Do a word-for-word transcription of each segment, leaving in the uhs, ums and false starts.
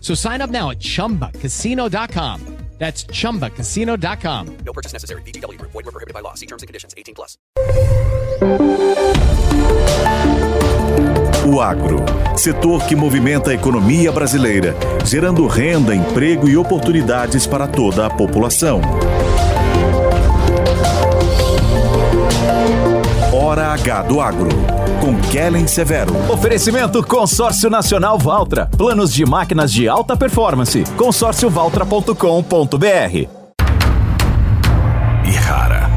So sign up now at Chumba Casino dot com. That's Chumba Casino dot com. No purchase necessary. V G W Group. Void where prohibited by law. See terms and conditions. eighteen plus. O agro, setor que movimenta a economia brasileira, gerando renda, emprego e oportunidades para toda a população. Hora H do Agro, com Kellen Severo. Oferecimento Consórcio Nacional Valtra. Planos de máquinas de alta performance. Consórcio Valtra ponto com ponto b r. Ihara.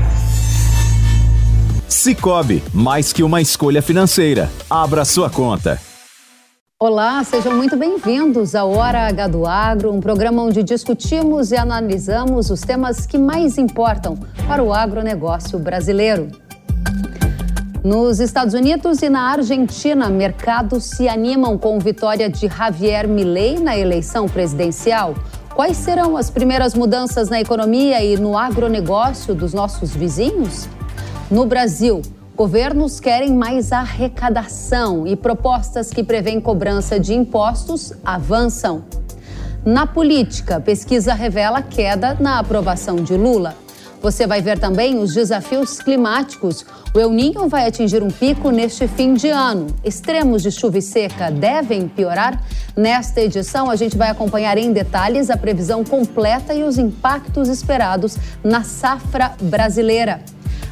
Cicobi, mais que uma escolha financeira. Abra sua conta. Olá, sejam muito bem-vindos à Hora H do Agro, um programa onde discutimos e analisamos os temas que mais importam para o agronegócio brasileiro. Nos Estados Unidos e na Argentina, mercados se animam com vitória de Javier Milei na eleição presidencial. Quais serão as primeiras mudanças na economia e no agronegócio dos nossos vizinhos? No Brasil, governos querem mais arrecadação e propostas que prevêem cobrança de impostos avançam. Na política, pesquisa revela queda na aprovação de Lula. Você vai ver também os desafios climáticos. O El Niño vai atingir um pico neste fim de ano. Extremos de chuva e seca devem piorar? Nesta edição, a gente vai acompanhar em detalhes a previsão completa e os impactos esperados na safra brasileira.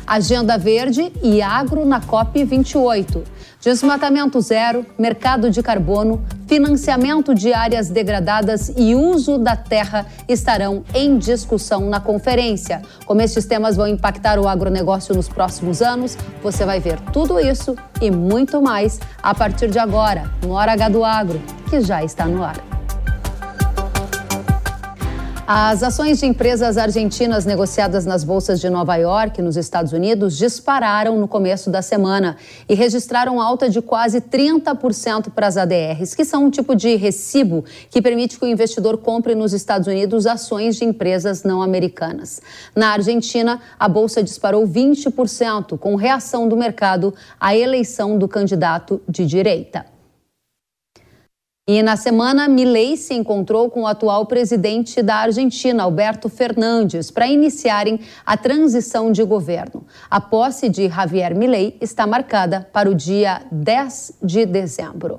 Agenda Verde e Agro na COP vinte e oito. Desmatamento zero, mercado de carbono, financiamento de áreas degradadas e uso da terra estarão em discussão na conferência. Como estes temas vão impactar o agronegócio nos próximos anos, você vai ver tudo isso e muito mais a partir de agora, no Hora H do Agro, que já está no ar. As ações de empresas argentinas negociadas nas bolsas de Nova York, nos Estados Unidos, dispararam no começo da semana e registraram alta de quase trinta por cento para as A D Rs, que são um tipo de recibo que permite que o investidor compre nos Estados Unidos ações de empresas não americanas. Na Argentina, a bolsa disparou vinte por cento, com reação do mercado à eleição do candidato de direita. E na semana, Milei se encontrou com o atual presidente da Argentina, Alberto Fernandes, para iniciarem a transição de governo. A posse de Javier Milei está marcada para o dia dez de dezembro.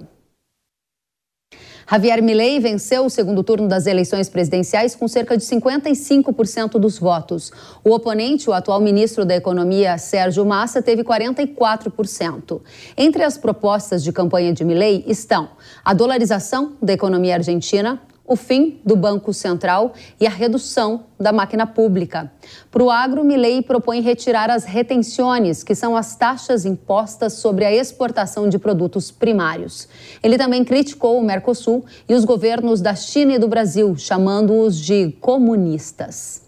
Javier Milei venceu o segundo turno das eleições presidenciais com cerca de cinquenta e cinco por cento dos votos. O oponente, o atual ministro da Economia, Sérgio Massa, teve quarenta e quatro por cento. Entre as propostas de campanha de Milei estão a dolarização da economia argentina, o fim do Banco Central e a redução da máquina pública. Para o agro, Milei propõe retirar as retenções, que são as taxas impostas sobre a exportação de produtos primários. Ele também criticou o Mercosul e os governos da China e do Brasil, chamando-os de comunistas.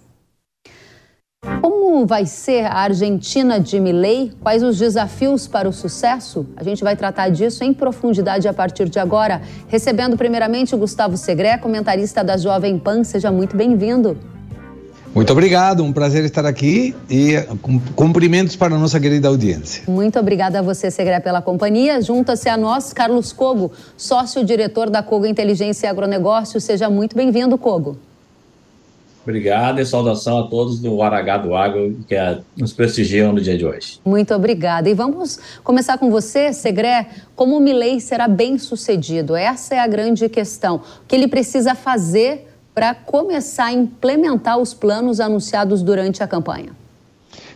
Como vai ser a Argentina de Milei? Quais os desafios para o sucesso? A gente vai tratar disso em profundidade a partir de agora, recebendo primeiramente o Gustavo Segre, comentarista da Jovem Pan. Seja muito bem-vindo. Muito obrigado, um prazer estar aqui e cumprimentos para a nossa querida audiência. Muito obrigada a você, Segre, pela companhia. Junta-se a nós, Carlos Cogo, sócio-diretor da Cogo Inteligência e Agronegócio. Seja muito bem-vindo, Cogo. Obrigado e saudação a todos do Hora H do Agro, que nos prestigiam no dia de hoje. Muito obrigada. E vamos começar com você, Segre. Como o Milei será bem-sucedido? Essa é a grande questão. O que ele precisa fazer para começar a implementar os planos anunciados durante a campanha?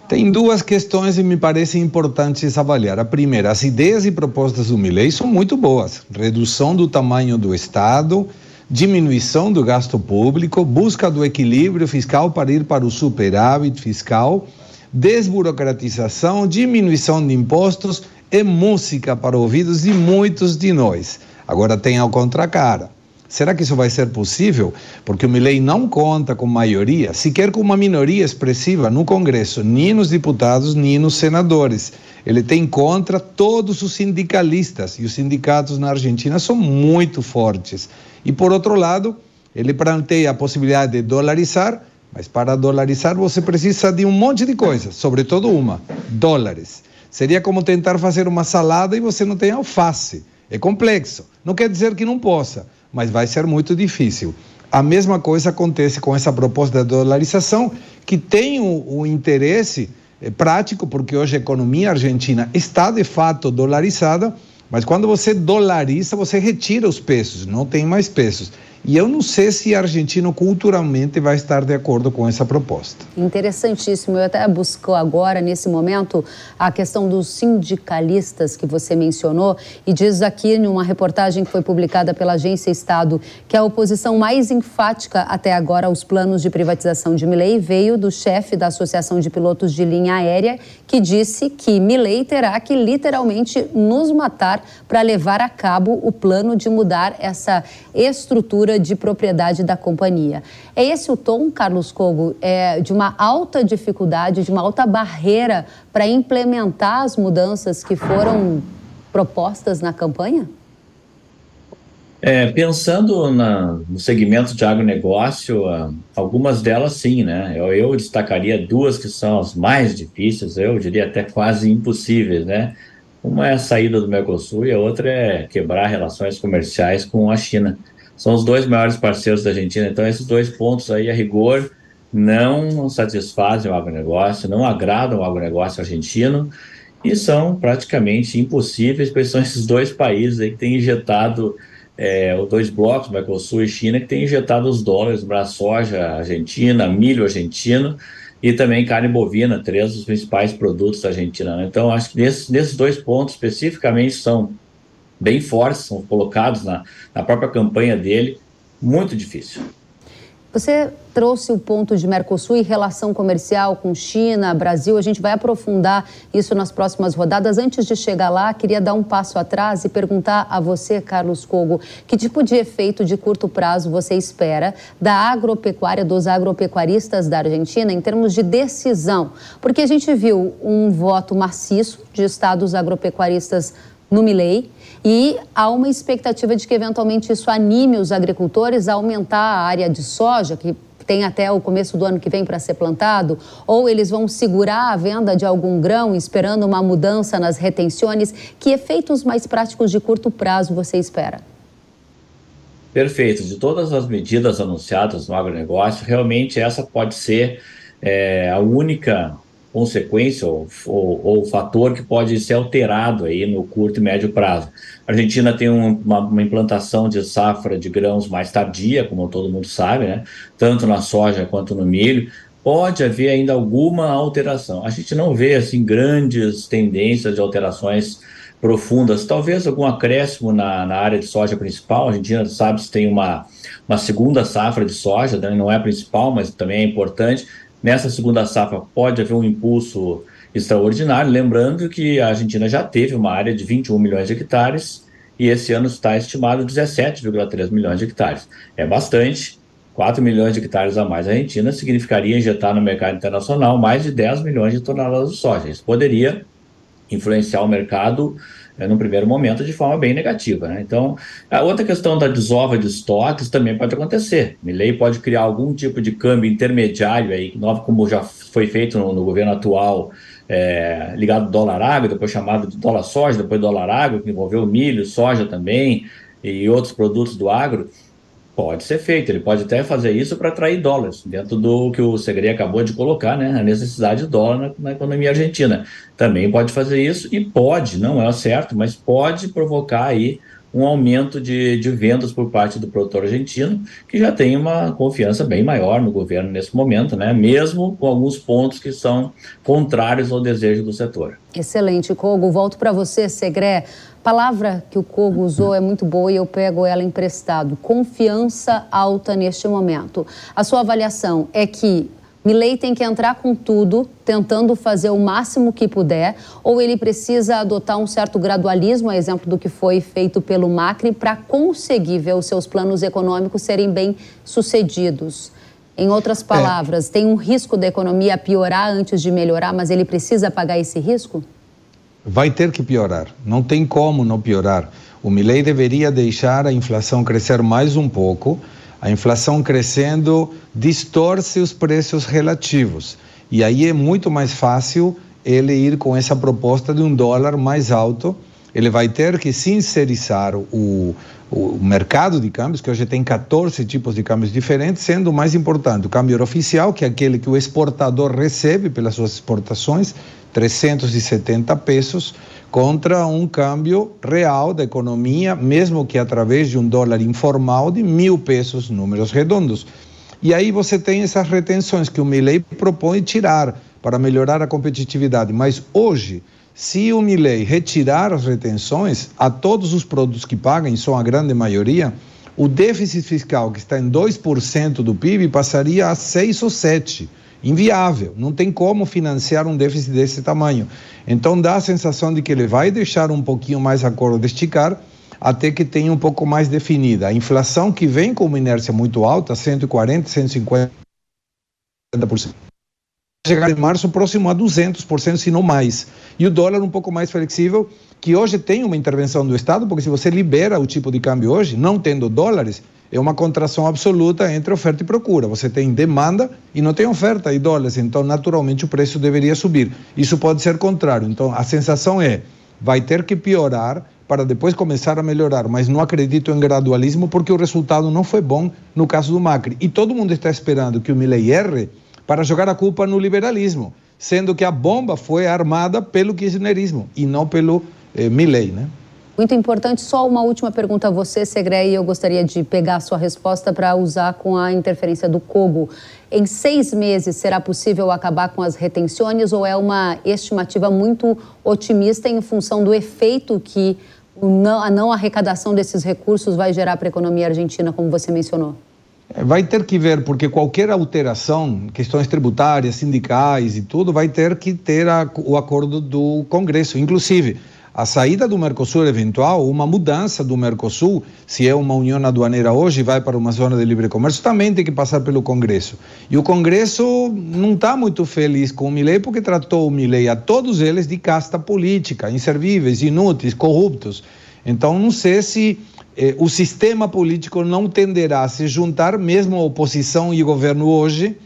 Tem duas questões que me parecem importantes avaliar. A primeira, as ideias e propostas do Milei são muito boas. Redução do tamanho do Estado, diminuição do gasto público, busca do equilíbrio fiscal para ir para o superávit fiscal, desburocratização, diminuição de impostos e música para ouvidos de muitos de nós. Agora tem a contracara. Será que isso vai ser possível? Porque o Milei não conta com maioria, sequer com uma minoria expressiva no Congresso, nem nos deputados, nem nos senadores. Ele tem contra todos os sindicalistas, e os sindicatos na Argentina são muito fortes. E, por outro lado, ele planteia a possibilidade de dolarizar, mas para dolarizar você precisa de um monte de coisas, sobretudo uma, dólares. Seria como tentar fazer uma salada e você não tem alface. É complexo. Não quer dizer que não possa, mas vai ser muito difícil. A mesma coisa acontece com essa proposta de dolarização, que tem um, um interesse prático, porque hoje a economia argentina está de fato dolarizada, mas quando você dolariza, você retira os pesos, não tem mais pesos. E eu não sei se argentino culturalmente vai estar de acordo com essa proposta. Interessantíssimo. Eu até busco agora, nesse momento, a questão dos sindicalistas que você mencionou e diz aqui, numa reportagem que foi publicada pela Agência Estado, que a oposição mais enfática até agora aos planos de privatização de Milei veio do chefe da Associação de Pilotos de Linha Aérea, que disse que Milei terá que literalmente nos matar para levar a cabo o plano de mudar essa estrutura de propriedade da companhia. É esse o tom, Carlos Cogo, é, de uma alta dificuldade, de uma alta barreira para implementar as mudanças que foram propostas na campanha? É, pensando na, no segmento de agronegócio, algumas delas sim, né? Eu, eu destacaria duas que são as mais difíceis, eu diria até quase impossíveis, né? Uma é a saída do Mercosul e a outra é quebrar relações comerciais com a China. São os dois maiores parceiros da Argentina, então esses dois pontos aí, a rigor, não satisfazem o agronegócio, não agradam o agronegócio argentino e são praticamente impossíveis, porque são esses dois países aí que têm injetado, é, os dois blocos, Mercosul e China, que têm injetado os dólares para a soja argentina, milho argentino e também carne bovina, três dos principais produtos da Argentina. Né? Então, acho que nesses, nesses dois pontos especificamente são bem fortes, são colocados na, na própria campanha dele, muito difícil. Você trouxe o ponto de Mercosul e relação comercial com China, Brasil. A gente vai aprofundar isso nas próximas rodadas. Antes de chegar lá, queria dar um passo atrás e perguntar a você, Carlos Cogo, que tipo de efeito de curto prazo você espera da agropecuária, dos agropecuaristas da Argentina em termos de decisão? Porque a gente viu um voto maciço de estados agropecuaristas no Milei, e há uma expectativa de que eventualmente isso anime os agricultores a aumentar a área de soja, que tem até o começo do ano que vem para ser plantado, ou eles vão segurar a venda de algum grão esperando uma mudança nas retenções. Que efeitos mais práticos de curto prazo você espera? Perfeito. De todas as medidas anunciadas no agronegócio, realmente essa pode ser é, a única consequência ou, ou, ou fator que pode ser alterado aí no curto e médio prazo. A Argentina tem um, uma, uma implantação de safra de grãos mais tardia, como todo mundo sabe, né? Tanto na soja quanto no milho. Pode haver ainda alguma alteração. A gente não vê assim grandes tendências de alterações profundas, talvez algum acréscimo na, na área de soja principal. A Argentina, sabe, se tem uma, uma segunda safra de soja, né? Não é a principal, mas também é importante. Nessa segunda safra pode haver um impulso extraordinário, lembrando que a Argentina já teve uma área de vinte e um milhões de hectares e esse ano está estimado dezessete vírgula três milhões de hectares. É bastante, quatro milhões de hectares a mais. A Argentina significaria injetar no mercado internacional mais de dez milhões de toneladas de soja. Isso poderia influenciar o mercado é, num primeiro momento de forma bem negativa, né? Então, a outra questão da desova de estoques também pode acontecer. Milei pode criar algum tipo de câmbio intermediário aí, novo, como já foi feito no, no governo atual, é, ligado ao dólar água, depois chamado de dólar soja, depois dólar água, que envolveu milho, soja também e outros produtos do agro. Pode ser feito, ele pode até fazer isso para atrair dólares, dentro do que o Segre acabou de colocar, né, a necessidade de dólar na, na economia argentina. Também pode fazer isso e pode, não é certo, mas pode provocar aí um aumento de, de vendas por parte do produtor argentino, que já tem uma confiança bem maior no governo nesse momento, né, mesmo com alguns pontos que são contrários ao desejo do setor. Excelente, Cogo. Volto para você, Segre. Palavra que o Cogo usou é muito boa e eu pego ela emprestado. Confiança alta neste momento. A sua avaliação é que Milei tem que entrar com tudo, tentando fazer o máximo que puder, ou ele precisa adotar um certo gradualismo, a exemplo do que foi feito pelo Macri, para conseguir ver os seus planos econômicos serem bem sucedidos? Em outras palavras, é. tem um risco da economia piorar antes de melhorar, mas ele precisa pagar esse risco? Vai ter que piorar, não tem como não piorar. O Milei deveria deixar a inflação crescer mais um pouco. A inflação crescendo distorce os preços relativos e aí é muito mais fácil ele ir com essa proposta de um dólar mais alto. Ele vai ter que sincerizar o, o mercado de câmbios, que hoje tem catorze tipos de câmbios diferentes, sendo o mais importante o câmbio oficial, que é aquele que o exportador recebe pelas suas exportações, trezentos e setenta pesos, contra um câmbio real da economia, mesmo que através de um dólar informal, de mil pesos, números redondos. E aí você tem essas retenções que o Milei propõe tirar para melhorar a competitividade, mas hoje, se o Milei retirar as retenções a todos os produtos que pagam, são a grande maioria, o déficit fiscal, que está em dois por cento do P I B, passaria a seis ou sete por cento. Inviável, não tem como financiar um déficit desse tamanho. Então dá a sensação de que ele vai deixar um pouquinho mais a corda esticar até que tenha um pouco mais definida. A inflação que vem com uma inércia muito alta, cento e quarenta por cento, cento e cinquenta por cento, chegar em março próximo a duzentos por cento, se não mais. E o dólar um pouco mais flexível, que hoje tem uma intervenção do Estado, porque se você libera o tipo de câmbio hoje, não tendo dólares, é uma contração absoluta entre oferta e procura. Você tem demanda e não tem oferta e dólares, então naturalmente o preço deveria subir. Isso pode ser contrário. Então a sensação é, vai ter que piorar para depois começar a melhorar, mas não acredito em gradualismo porque o resultado não foi bom no caso do Macri. E todo mundo está esperando que o Milei erre para jogar a culpa no liberalismo, sendo que a bomba foi armada pelo kirchnerismo e não pelo eh, Milei, né? Muito importante. Só uma última pergunta a você, Segre, e eu gostaria de pegar a sua resposta para usar com a interferência do Cogo. Em seis meses, será possível acabar com as retenções ou é uma estimativa muito otimista em função do efeito que a não arrecadação desses recursos vai gerar para a economia argentina, como você mencionou? Vai ter que ver, porque qualquer alteração, questões tributárias, sindicais e tudo, vai ter que ter a, o acordo do Congresso, inclusive. A saída do Mercosul eventual, uma mudança do Mercosul, se é uma união aduaneira hoje e vai para uma zona de livre comércio, também tem que passar pelo Congresso. E o Congresso não está muito feliz com o Milei, porque tratou o Milei a todos eles de casta política, inservíveis, inúteis, corruptos. Então, não sei se eh, o sistema político não tenderá a se juntar, mesmo a oposição e o governo hoje,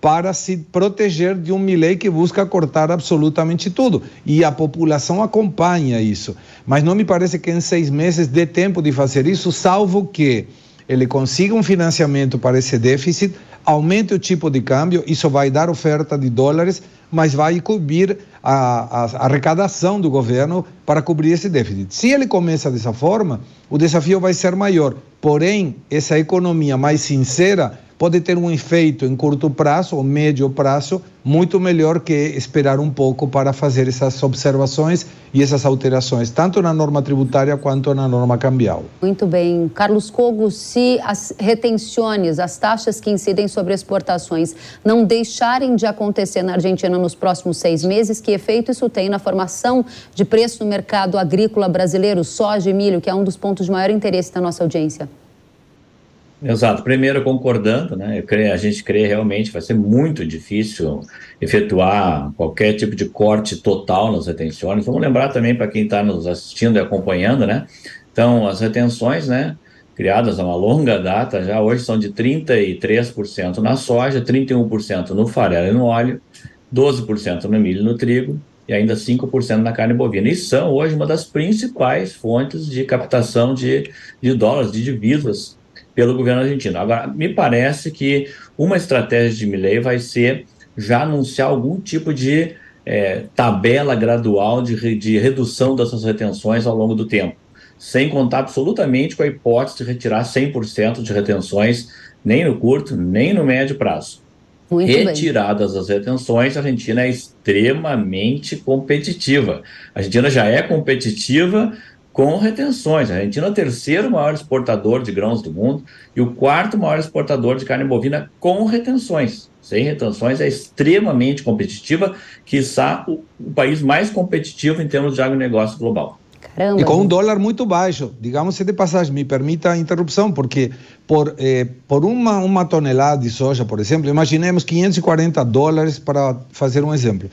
para se proteger de um Milei que busca cortar absolutamente tudo. E a população acompanha isso. Mas não me parece que em seis meses dê tempo de fazer isso, salvo que ele consiga um financiamento para esse déficit, aumente o tipo de câmbio, isso vai dar oferta de dólares, mas vai cobrir a, a arrecadação do governo para cobrir esse déficit. Se ele começa dessa forma, o desafio vai ser maior. Porém, essa economia mais sincera pode ter um efeito em curto prazo ou médio prazo muito melhor que esperar um pouco para fazer essas observações e essas alterações, tanto na norma tributária quanto na norma cambial. Muito bem. Carlos Cogo, se as retenções, as taxas que incidem sobre exportações não deixarem de acontecer na Argentina nos próximos seis meses, que efeito isso tem na formação de preço no mercado agrícola brasileiro, soja e milho, que é um dos pontos de maior interesse da nossa audiência? Exato. Primeiro, concordando, né? Eu creio, a gente crê realmente vai ser muito difícil efetuar qualquer tipo de corte total nas retenções. Vamos lembrar também para quem está nos assistindo e acompanhando, né? Então, as retenções, né, criadas a uma longa data, já hoje são de trinta e três por cento na soja, trinta e um por cento no farelo e no óleo, doze por cento no milho e no trigo, e ainda cinco por cento na carne bovina. E são hoje uma das principais fontes de captação de, de dólares, de divisas, pelo governo argentino. Agora, me parece que uma estratégia de Milei vai ser já anunciar algum tipo de é, tabela gradual de, de redução dessas retenções ao longo do tempo, sem contar absolutamente com a hipótese de retirar cem por cento de retenções, nem no curto, nem no médio prazo. Muito Retiradas bem. As retenções, a Argentina é extremamente competitiva. A Argentina já é competitiva com retenções. A Argentina é o terceiro maior exportador de grãos do mundo e o quarto maior exportador de carne bovina com retenções. Sem retenções é extremamente competitiva, quiçá o, o país mais competitivo em termos de agronegócio global. Caramba. E com um dólar muito baixo, digamos-se de passagem, me permita a interrupção, porque por, eh, por uma, uma tonelada de soja, por exemplo, imaginemos quinhentos e quarenta dólares para fazer um exemplo.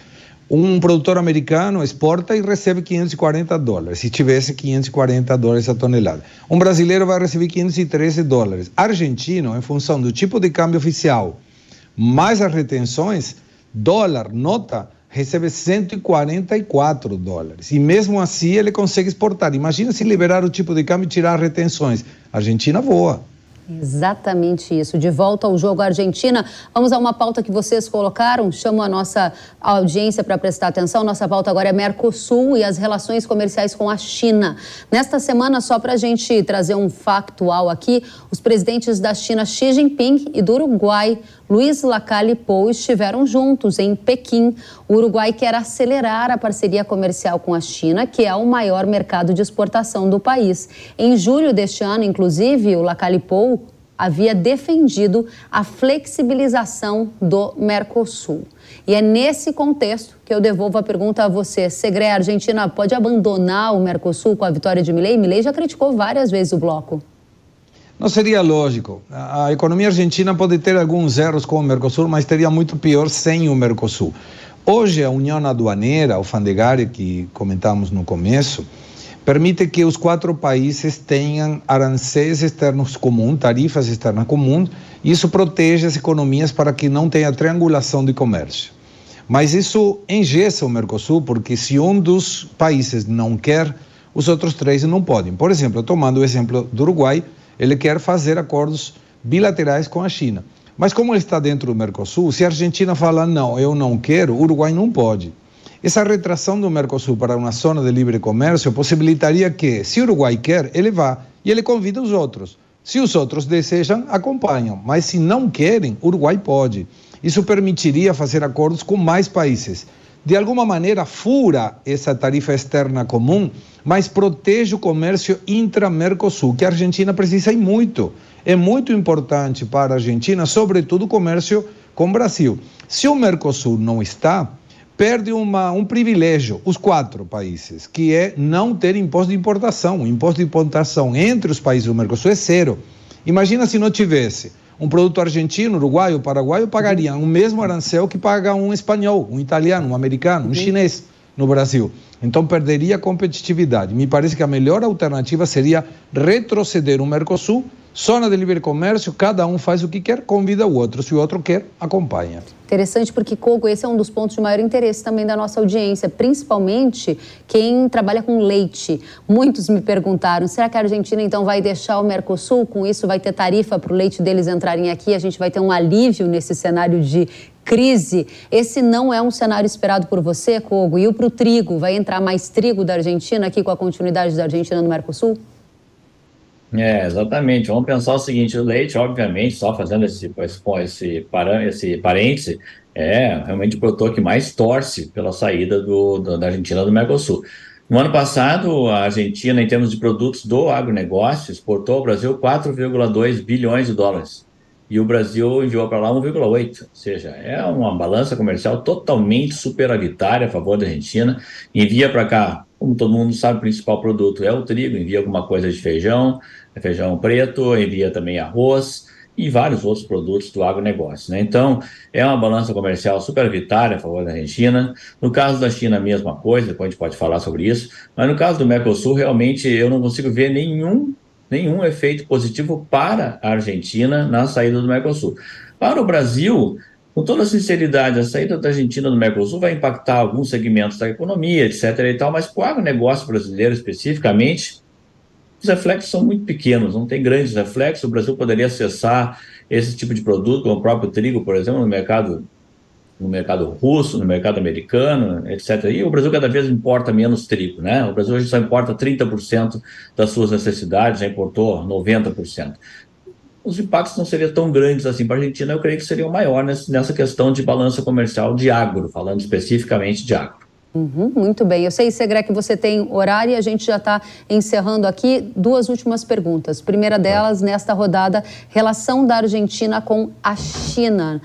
Um produtor americano exporta e recebe quinhentos e quarenta dólares, se tivesse quinhentos e quarenta dólares a tonelada. Um brasileiro vai receber quinhentos e treze dólares. Argentino, em função do tipo de câmbio oficial, mais as retenções, dólar, nota, recebe cento e quarenta e quatro dólares. E mesmo assim ele consegue exportar. Imagina se liberar o tipo de câmbio e tirar as retenções. A Argentina voa. Exatamente isso. De volta ao jogo Argentina. Vamos a uma pauta que vocês colocaram. Chamo a nossa audiência para prestar atenção. Nossa pauta agora é Mercosul e as relações comerciais com a China. Nesta semana, só para a gente trazer um factual aqui, os presidentes da China, Xi Jinping, e do Uruguai, Luiz Lacalle Pou, estiveram juntos em Pequim. O Uruguai quer acelerar a parceria comercial com a China, que é o maior mercado de exportação do país. Em julho deste ano, inclusive, o Lacalle Pou havia defendido a flexibilização do Mercosul. E é nesse contexto que eu devolvo a pergunta a você. Segre, a Argentina pode abandonar o Mercosul com a vitória de Milei? Milei já criticou várias vezes o bloco. Não seria lógico. A economia argentina pode ter alguns erros com o Mercosul, mas teria muito pior sem o Mercosul. Hoje, a União Aduaneira, alfandegária, que comentamos no começo, permite que os quatro países tenham arancéis externos comuns, tarifas externas comuns, e isso protege as economias para que não tenha triangulação de comércio. Mas isso engessa o Mercosul, porque se um dos países não quer, os outros três não podem. Por exemplo, tomando o exemplo do Uruguai, ele quer fazer acordos bilaterais com a China. Mas como ele está dentro do Mercosul, se a Argentina fala, não, eu não quero, o Uruguai não pode. Essa retração do Mercosul para uma zona de livre comércio possibilitaria que, se o Uruguai quer, ele vá e ele convida os outros. Se os outros desejam, acompanham. Mas se não querem, o Uruguai pode. Isso permitiria fazer acordos com mais países. De alguma maneira, fura essa tarifa externa comum, mas protege o comércio intra-Mercosul, que a Argentina precisa e muito. É muito importante para a Argentina, sobretudo o comércio com o Brasil. Se o Mercosul não está, perde uma, um privilégio, os quatro países, que é não ter imposto de importação. O imposto de importação entre os países do Mercosul é zero. Imagina se não tivesse. Um produto argentino, uruguaio, paraguaio pagariam o mesmo arancel que paga um espanhol, um italiano, um americano, um chinês no Brasil. Então perderia a competitividade. Me parece que a melhor alternativa seria retroceder o Mercosul, zona de livre comércio, cada um faz o que quer, convida o outro. Se o outro quer, acompanha. Interessante, porque, Cogo, esse é um dos pontos de maior interesse também da nossa audiência, principalmente quem trabalha com leite. Muitos me perguntaram, será que a Argentina, então, vai deixar o Mercosul? Com isso, vai ter tarifa para o leite deles entrarem aqui? A gente vai ter um alívio nesse cenário de crise? Esse não é um cenário esperado por você, Cogo? E para o trigo? Vai entrar mais trigo da Argentina aqui com a continuidade da Argentina no Mercosul? É, exatamente. Vamos pensar o seguinte, o leite, obviamente, só fazendo esse, esse, esse parêntese, é realmente o produtor que mais torce pela saída do, do, da Argentina do Mercosul. No ano passado, a Argentina, em termos de produtos do agronegócio, exportou ao Brasil quatro vírgula dois bilhões de dólares. e o Brasil enviou para lá um vírgula oito, ou seja, é uma balança comercial totalmente superavitária a favor da Argentina. Envia para cá, como todo mundo sabe, o principal produto é o trigo, envia alguma coisa de feijão, feijão preto, envia também arroz e vários outros produtos do agronegócio, né? Então, é uma balança comercial superavitária a favor da Argentina. No caso da China, a mesma coisa, depois a gente pode falar sobre isso, mas no caso do Mercosul, realmente eu não consigo ver nenhum nenhum efeito positivo para a Argentina na saída do Mercosul. Para o Brasil, com toda sinceridade, a saída da Argentina do Mercosul vai impactar alguns segmentos da economia, etcétera e tal, mas para o agronegócio brasileiro especificamente, os reflexos são muito pequenos, não tem grandes reflexos. O Brasil poderia acessar esse tipo de produto, como o próprio trigo, por exemplo, no mercado, no mercado russo, no mercado americano, etcétera. E o Brasil cada vez importa menos trigo, né? O Brasil hoje só importa trinta por cento das suas necessidades, já importou noventa por cento. Os impactos não seriam tão grandes assim para a Argentina, eu creio que seriam maiores nessa questão de balança comercial de agro, falando especificamente de agro. Uhum, muito bem. Eu sei, Segre, que você tem horário e a gente já está encerrando aqui. Duas últimas perguntas. Primeira delas, nesta rodada, relação da Argentina com a China.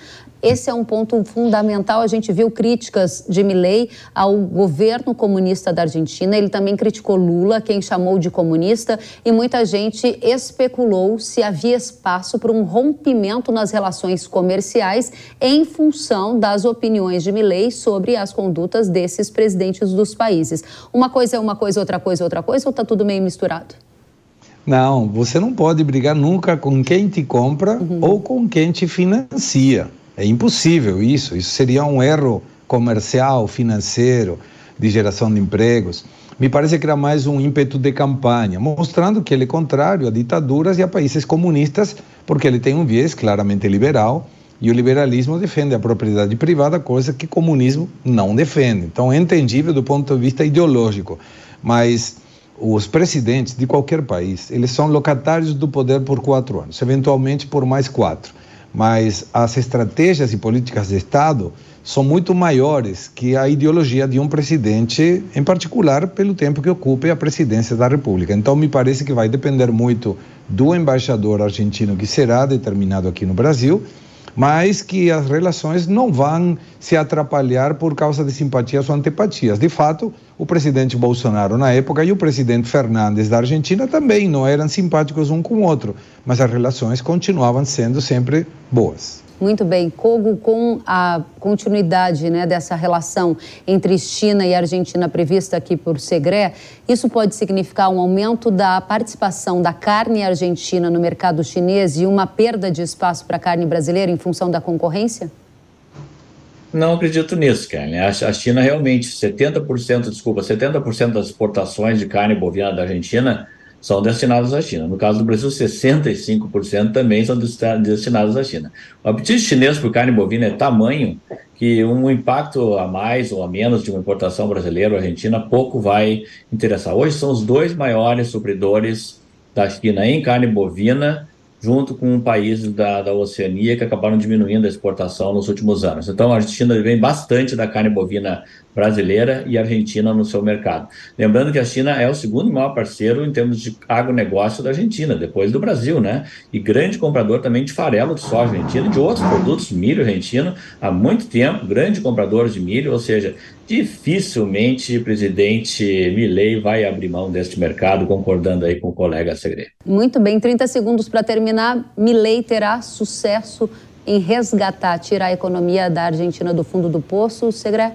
Esse é um ponto fundamental. A gente viu críticas de Milei ao governo comunista da Argentina. Ele também criticou Lula, quem chamou de comunista, e muita gente especulou se havia espaço para um rompimento nas relações comerciais em função das opiniões de Milei sobre as condutas desses presidentes dos países. Uma coisa é uma coisa, outra coisa é outra coisa, ou está tudo meio misturado? Não, você não pode brigar nunca com quem te compra uhum. ou com quem te financia. É impossível isso, isso seria um erro comercial, financeiro, de geração de empregos. Me parece que era mais um ímpeto de campanha, mostrando que ele é contrário a ditaduras e a países comunistas, porque ele tem um viés claramente liberal, e o liberalismo defende a propriedade privada, coisa que o comunismo não defende. Então é entendível do ponto de vista ideológico, mas os presidentes de qualquer país, eles são locatários do poder por quatro anos, eventualmente por mais quatro. Mas as estratégias e políticas de Estado são muito maiores que a ideologia de um presidente, em particular pelo tempo que ocupe a presidência da República. Então, me parece que vai depender muito do embaixador argentino que será determinado aqui no Brasil, mas que as relações não vão se atrapalhar por causa de simpatias ou antipatias. De fato, o presidente Bolsonaro na época e o presidente Fernández da Argentina também não eram simpáticos um com o outro, mas as relações continuavam sendo sempre boas. Muito bem. Cogo, com a continuidade, né, dessa relação entre China e Argentina prevista aqui por Segre, isso pode significar um aumento da participação da carne argentina no mercado chinês e uma perda de espaço para a carne brasileira em função da concorrência? Não acredito nisso, Kellen. A China realmente, setenta por cento, desculpa, setenta por cento das exportações de carne bovina da Argentina são destinados à China. No caso do Brasil, sessenta e cinco por cento também são destinados à China. O apetite chinês por carne bovina é tamanho que um impacto a mais ou a menos de uma importação brasileira ou argentina pouco vai interessar. Hoje são os dois maiores supridores da China em carne bovina, junto com países da, da Oceania, que acabaram diminuindo a exportação nos últimos anos. Então, a China vem bastante da carne bovina brasileira e a Argentina no seu mercado. Lembrando que a China é o segundo maior parceiro em termos de agronegócio da Argentina, depois do Brasil, né? E grande comprador também de farelo de soja argentino e de outros produtos, milho argentino, há muito tempo, grande comprador de milho, ou seja, dificilmente o presidente Milei vai abrir mão deste mercado, concordando aí com o colega Segre. Muito bem, trinta segundos para terminar. Milei terá sucesso em resgatar, tirar a economia da Argentina do fundo do poço, Segre?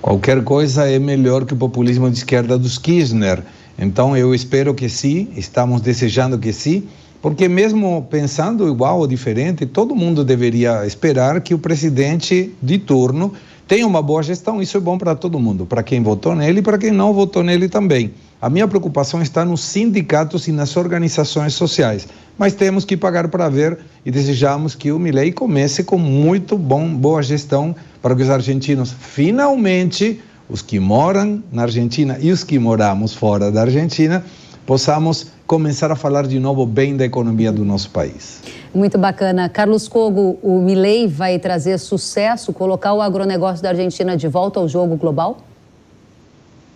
Qualquer coisa é melhor que o populismo de esquerda dos Kirchner. Então eu espero que sim, estamos desejando que sim, porque mesmo pensando igual ou diferente, todo mundo deveria esperar que o presidente de turno tenha uma boa gestão. Isso é bom para todo mundo, para quem votou nele e para quem não votou nele também. A minha preocupação está nos sindicatos e nas organizações sociais, mas temos que pagar para ver e desejamos que o Milei comece com muito bom, boa gestão para que os argentinos, finalmente, os que moram na Argentina e os que moramos fora da Argentina, possamos começar a falar de novo bem da economia do nosso país. Muito bacana. Carlos Cogo, o Milei vai trazer sucesso, colocar o agronegócio da Argentina de volta ao jogo global?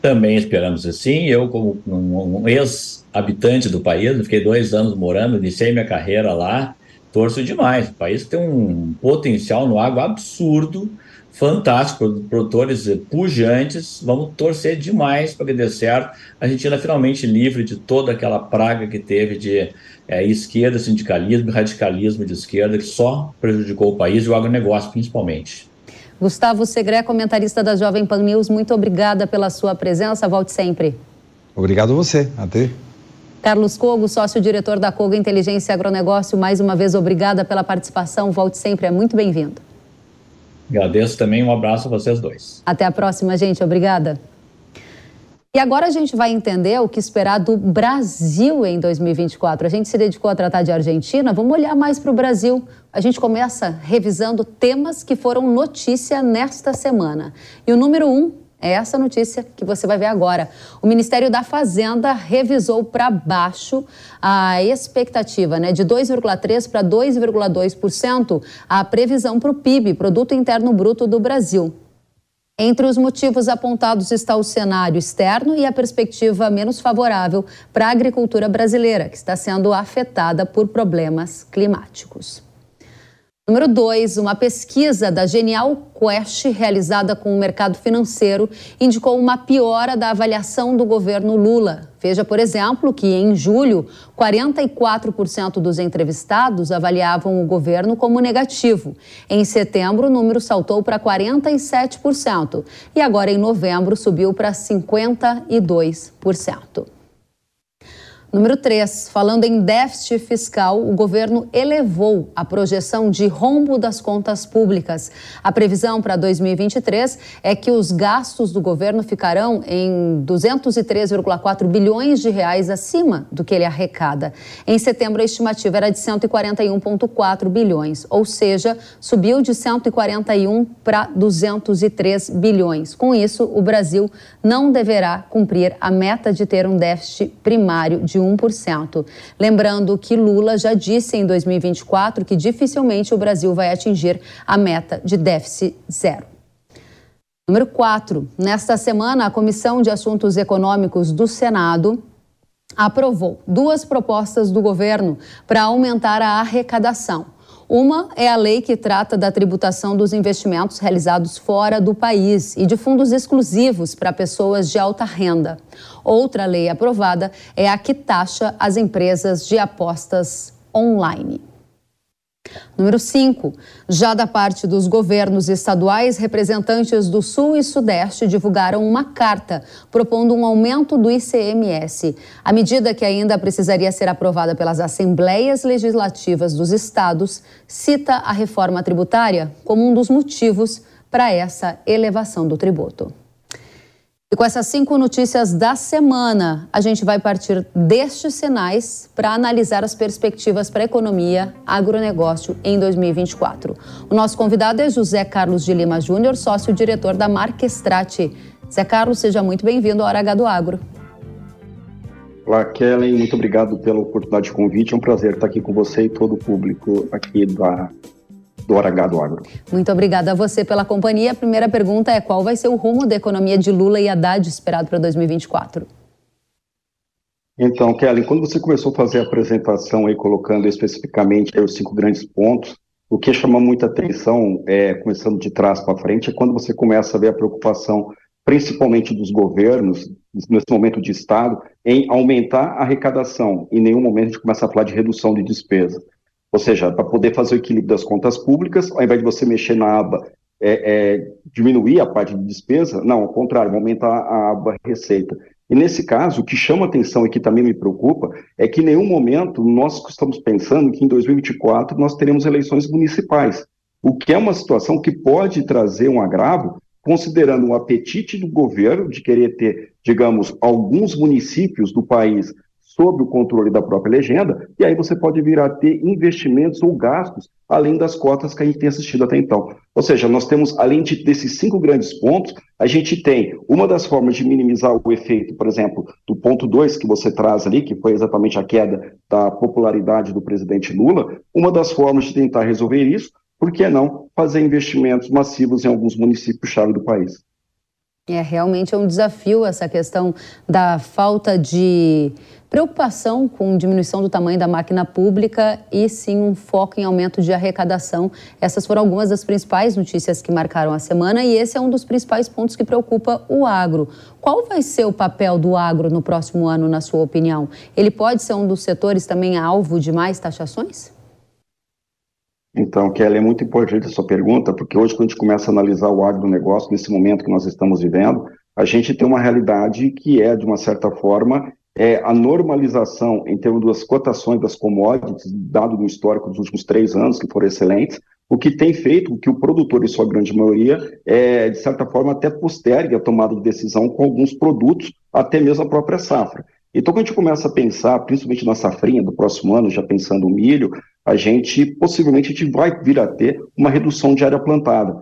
Também esperamos assim. Eu, como um ex-habitante do país, fiquei dois anos morando, iniciei minha carreira lá, torço demais. O país tem um potencial no agro absurdo, fantástico, produtores pujantes, vamos torcer demais para que dê certo. A Argentina finalmente livre de toda aquela praga que teve de é, esquerda, sindicalismo, radicalismo de esquerda, que só prejudicou o país e o agronegócio principalmente. Gustavo Segre, comentarista da Jovem Pan News, muito obrigada pela sua presença, volte sempre. Obrigado a você, até. Carlos Cogo, sócio-diretor da Cogo Inteligência e Agronegócio, mais uma vez obrigada pela participação, volte sempre, é muito bem-vindo. Agradeço também, um abraço a vocês dois. Até a próxima, gente. Obrigada. E agora a gente vai entender o que esperar do Brasil em dois mil e vinte e quatro. A gente se dedicou a tratar de Argentina, vamos olhar mais para o Brasil. A gente começa revisando temas que foram notícia nesta semana. E o número um é essa notícia que você vai ver agora. O Ministério da Fazenda revisou para baixo a expectativa, né, de dois vírgula três por cento para dois vírgula dois por cento a previsão para o P I B, Produto Interno Bruto do Brasil. Entre os motivos apontados está o cenário externo e a perspectiva menos favorável para a agricultura brasileira, que está sendo afetada por problemas climáticos. Número dois, uma pesquisa da Genial Quest, realizada com o mercado financeiro, indicou uma piora da avaliação do governo Lula. Veja, por exemplo, que em julho, quarenta e quatro por cento dos entrevistados avaliavam o governo como negativo. Em setembro, o número saltou para quarenta e sete por cento e agora em novembro subiu para cinquenta e dois por cento. Número três, falando em déficit fiscal, o governo elevou a projeção de rombo das contas públicas. A previsão para dois mil e vinte e três é que os gastos do governo ficarão em duzentos e três vírgula quatro bilhões de reais acima do que ele arrecada. Em setembro, a estimativa era de cento e quarenta e um vírgula quatro bilhões, ou seja, subiu de cento e quarenta e um para duzentos e três bilhões. Com isso, o Brasil não deverá cumprir a meta de ter um déficit primário de um por cento. Lembrando que Lula já disse em dois mil e vinte e quatro que dificilmente o Brasil vai atingir a meta de déficit zero. Número quatro. Nesta semana, a Comissão de Assuntos Econômicos do Senado aprovou duas propostas do governo para aumentar a arrecadação. Uma é a lei que trata da tributação dos investimentos realizados fora do país e de fundos exclusivos para pessoas de alta renda. Outra lei aprovada é a que taxa as empresas de apostas online. Número cinco. Já da parte dos governos estaduais, representantes do Sul e Sudeste divulgaram uma carta propondo um aumento do I C M S. A medida, que ainda precisaria ser aprovada pelas assembleias legislativas dos estados, cita a reforma tributária como um dos motivos para essa elevação do tributo. E com essas cinco notícias da semana, a gente vai partir destes sinais para analisar as perspectivas para a economia agronegócio em dois mil e vinte e quatro. O nosso convidado é José Carlos de Lima Júnior, sócio-diretor da Marquestrate. José Carlos, seja muito bem-vindo à Hora H do Agro. Olá, Kellen. Muito obrigado pela oportunidade de convite. É um prazer estar aqui com você e todo o público aqui da... do Hora H do Agro. Muito obrigada a você pela companhia. A primeira pergunta é: qual vai ser o rumo da economia de Lula e Haddad esperado para dois mil e vinte e quatro? Então, Kellen, quando você começou a fazer a apresentação aí, colocando especificamente aí os cinco grandes pontos, o que chama muita atenção, é, começando de trás para frente, é quando você começa a ver a preocupação, principalmente dos governos, nesse momento de Estado, em aumentar a arrecadação. Em nenhum momento a gente começa a falar de redução de despesa. Ou seja, para poder fazer o equilíbrio das contas públicas, ao invés de você mexer na aba, é, é, diminuir a parte de despesa, não, ao contrário, aumentar a aba receita. E nesse caso, o que chama atenção e que também me preocupa é que em nenhum momento nós estamos pensando que em dois mil e vinte e quatro nós teremos eleições municipais, o que é uma situação que pode trazer um agravo, considerando o apetite do governo de querer ter, digamos, alguns municípios do país sob o controle da própria legenda, e aí você pode vir a ter investimentos ou gastos, além das cotas que a gente tem assistido até então. Ou seja, nós temos, além de, desses cinco grandes pontos, a gente tem uma das formas de minimizar o efeito, por exemplo, do ponto dois que você traz ali, que foi exatamente a queda da popularidade do presidente Lula, uma das formas de tentar resolver isso, por que não fazer investimentos massivos em alguns municípios-chave do país. É, realmente é um desafio essa questão da falta de preocupação com diminuição do tamanho da máquina pública e sim um foco em aumento de arrecadação. Essas foram algumas das principais notícias que marcaram a semana e esse é um dos principais pontos que preocupa o agro. Qual vai ser o papel do agro no próximo ano, na sua opinião? Ele pode ser um dos setores também alvo de mais taxações? Então, Kelly, é muito importante essa pergunta, porque hoje, quando a gente começa a analisar o agronegócio, nesse momento que nós estamos vivendo, a gente tem uma realidade que é, de uma certa forma, é a normalização em termos das cotações das commodities, dado no histórico dos últimos três anos, que foram excelentes, o que tem feito que o produtor, em sua grande maioria, é, de certa forma, até postergue a tomada de decisão com alguns produtos, até mesmo a própria safra. Então, quando a gente começa a pensar, principalmente na safrinha do próximo ano, já pensando no milho, a gente, possivelmente, a gente vai vir a ter uma redução de área plantada.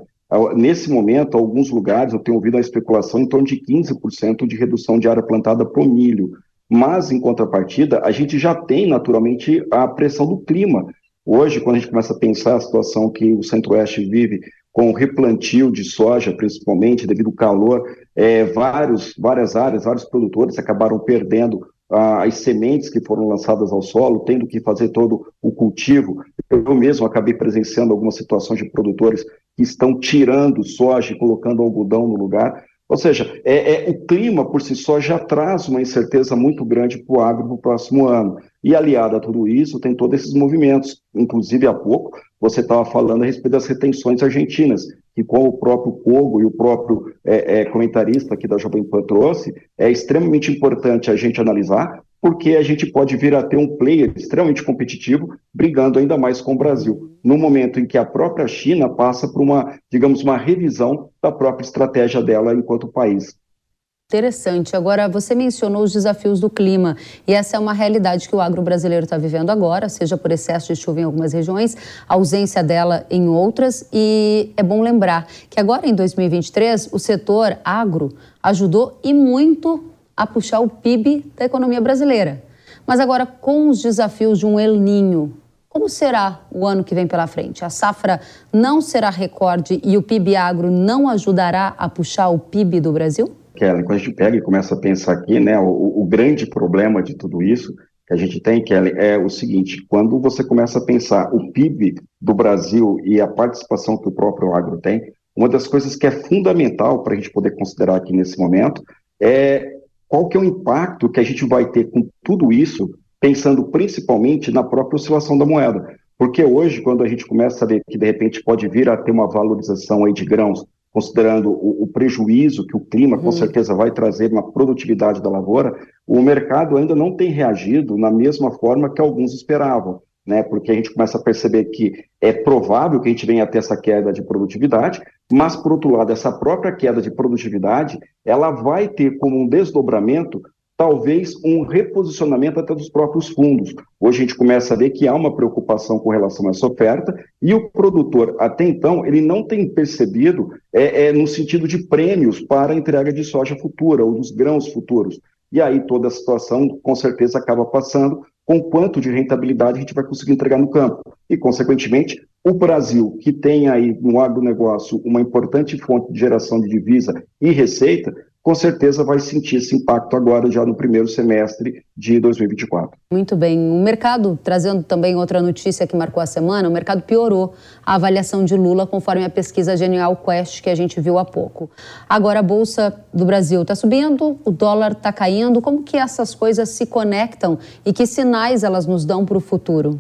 Nesse momento, alguns lugares, eu tenho ouvido a especulação em torno de quinze por cento de redução de área plantada para o milho. Mas, em contrapartida, a gente já tem, naturalmente, a pressão do clima. Hoje, quando a gente começa a pensar a situação que o Centro-Oeste vive, com replantio de soja, principalmente devido ao calor, é, vários, várias áreas, vários produtores acabaram perdendo ah, as sementes que foram lançadas ao solo, tendo que fazer todo o cultivo. Eu mesmo acabei presenciando algumas situações de produtores que estão tirando soja e colocando algodão no lugar. Ou seja, é, é, o clima por si só já traz uma incerteza muito grande para o agro para o próximo ano. E aliado a tudo isso, tem todos esses movimentos. Inclusive, há pouco, você estava falando a respeito das retenções argentinas, que com o próprio Cogo e o próprio é, é, comentarista aqui da Jovem Pan trouxe, é extremamente importante a gente analisar, porque a gente pode vir a ter um player extremamente competitivo, brigando ainda mais com o Brasil, no momento em que a própria China passa por uma, digamos, uma revisão da própria estratégia dela enquanto país. Interessante. Agora, você mencionou os desafios do clima e essa é uma realidade que o agro brasileiro está vivendo agora, seja por excesso de chuva em algumas regiões, ausência dela em outras, e é bom lembrar que agora em dois mil e vinte e três o setor agro ajudou e muito a puxar o P I B da economia brasileira. Mas agora, com os desafios de um El Niño, como será o ano que vem pela frente? A safra não será recorde e o P I B agro não ajudará a puxar o P I B do Brasil? Kellen, quando a gente pega e começa a pensar aqui, né, o, o grande problema de tudo isso que a gente tem, Kellen, é o seguinte: quando você começa a pensar o P I B do Brasil e a participação que o próprio agro tem, uma das coisas que é fundamental para a gente poder considerar aqui nesse momento é qual que é o impacto que a gente vai ter com tudo isso, pensando principalmente na própria oscilação da moeda. Porque hoje, quando a gente começa a ver que, de repente, pode vir a ter uma valorização aí de grãos, considerando o, o prejuízo que o clima, com uhum. certeza, vai trazer na produtividade da lavoura, o mercado ainda não tem reagido na mesma forma que alguns esperavam, né? Porque a gente começa a perceber que é provável que a gente venha a ter essa queda de produtividade, mas, por outro lado, essa própria queda de produtividade, ela vai ter como um desdobramento talvez um reposicionamento até dos próprios fundos. Hoje a gente começa a ver que há uma preocupação com relação a essa oferta e o produtor, até então, ele não tem percebido é, é, no sentido de prêmios para a entrega de soja futura ou dos grãos futuros. E aí toda a situação, com certeza, acaba passando com quanto de rentabilidade a gente vai conseguir entregar no campo. E, consequentemente, o Brasil, que tem aí no agronegócio uma importante fonte de geração de divisa e receita, com certeza vai sentir esse impacto agora, já no primeiro semestre de dois mil e vinte e quatro. Muito bem. O mercado, trazendo também outra notícia que marcou a semana, o mercado piorou a avaliação de Lula, conforme a pesquisa Genial Quest que a gente viu há pouco. Agora a Bolsa do Brasil está subindo, o dólar está caindo. Como que essas coisas se conectam e que sinais elas nos dão para o futuro?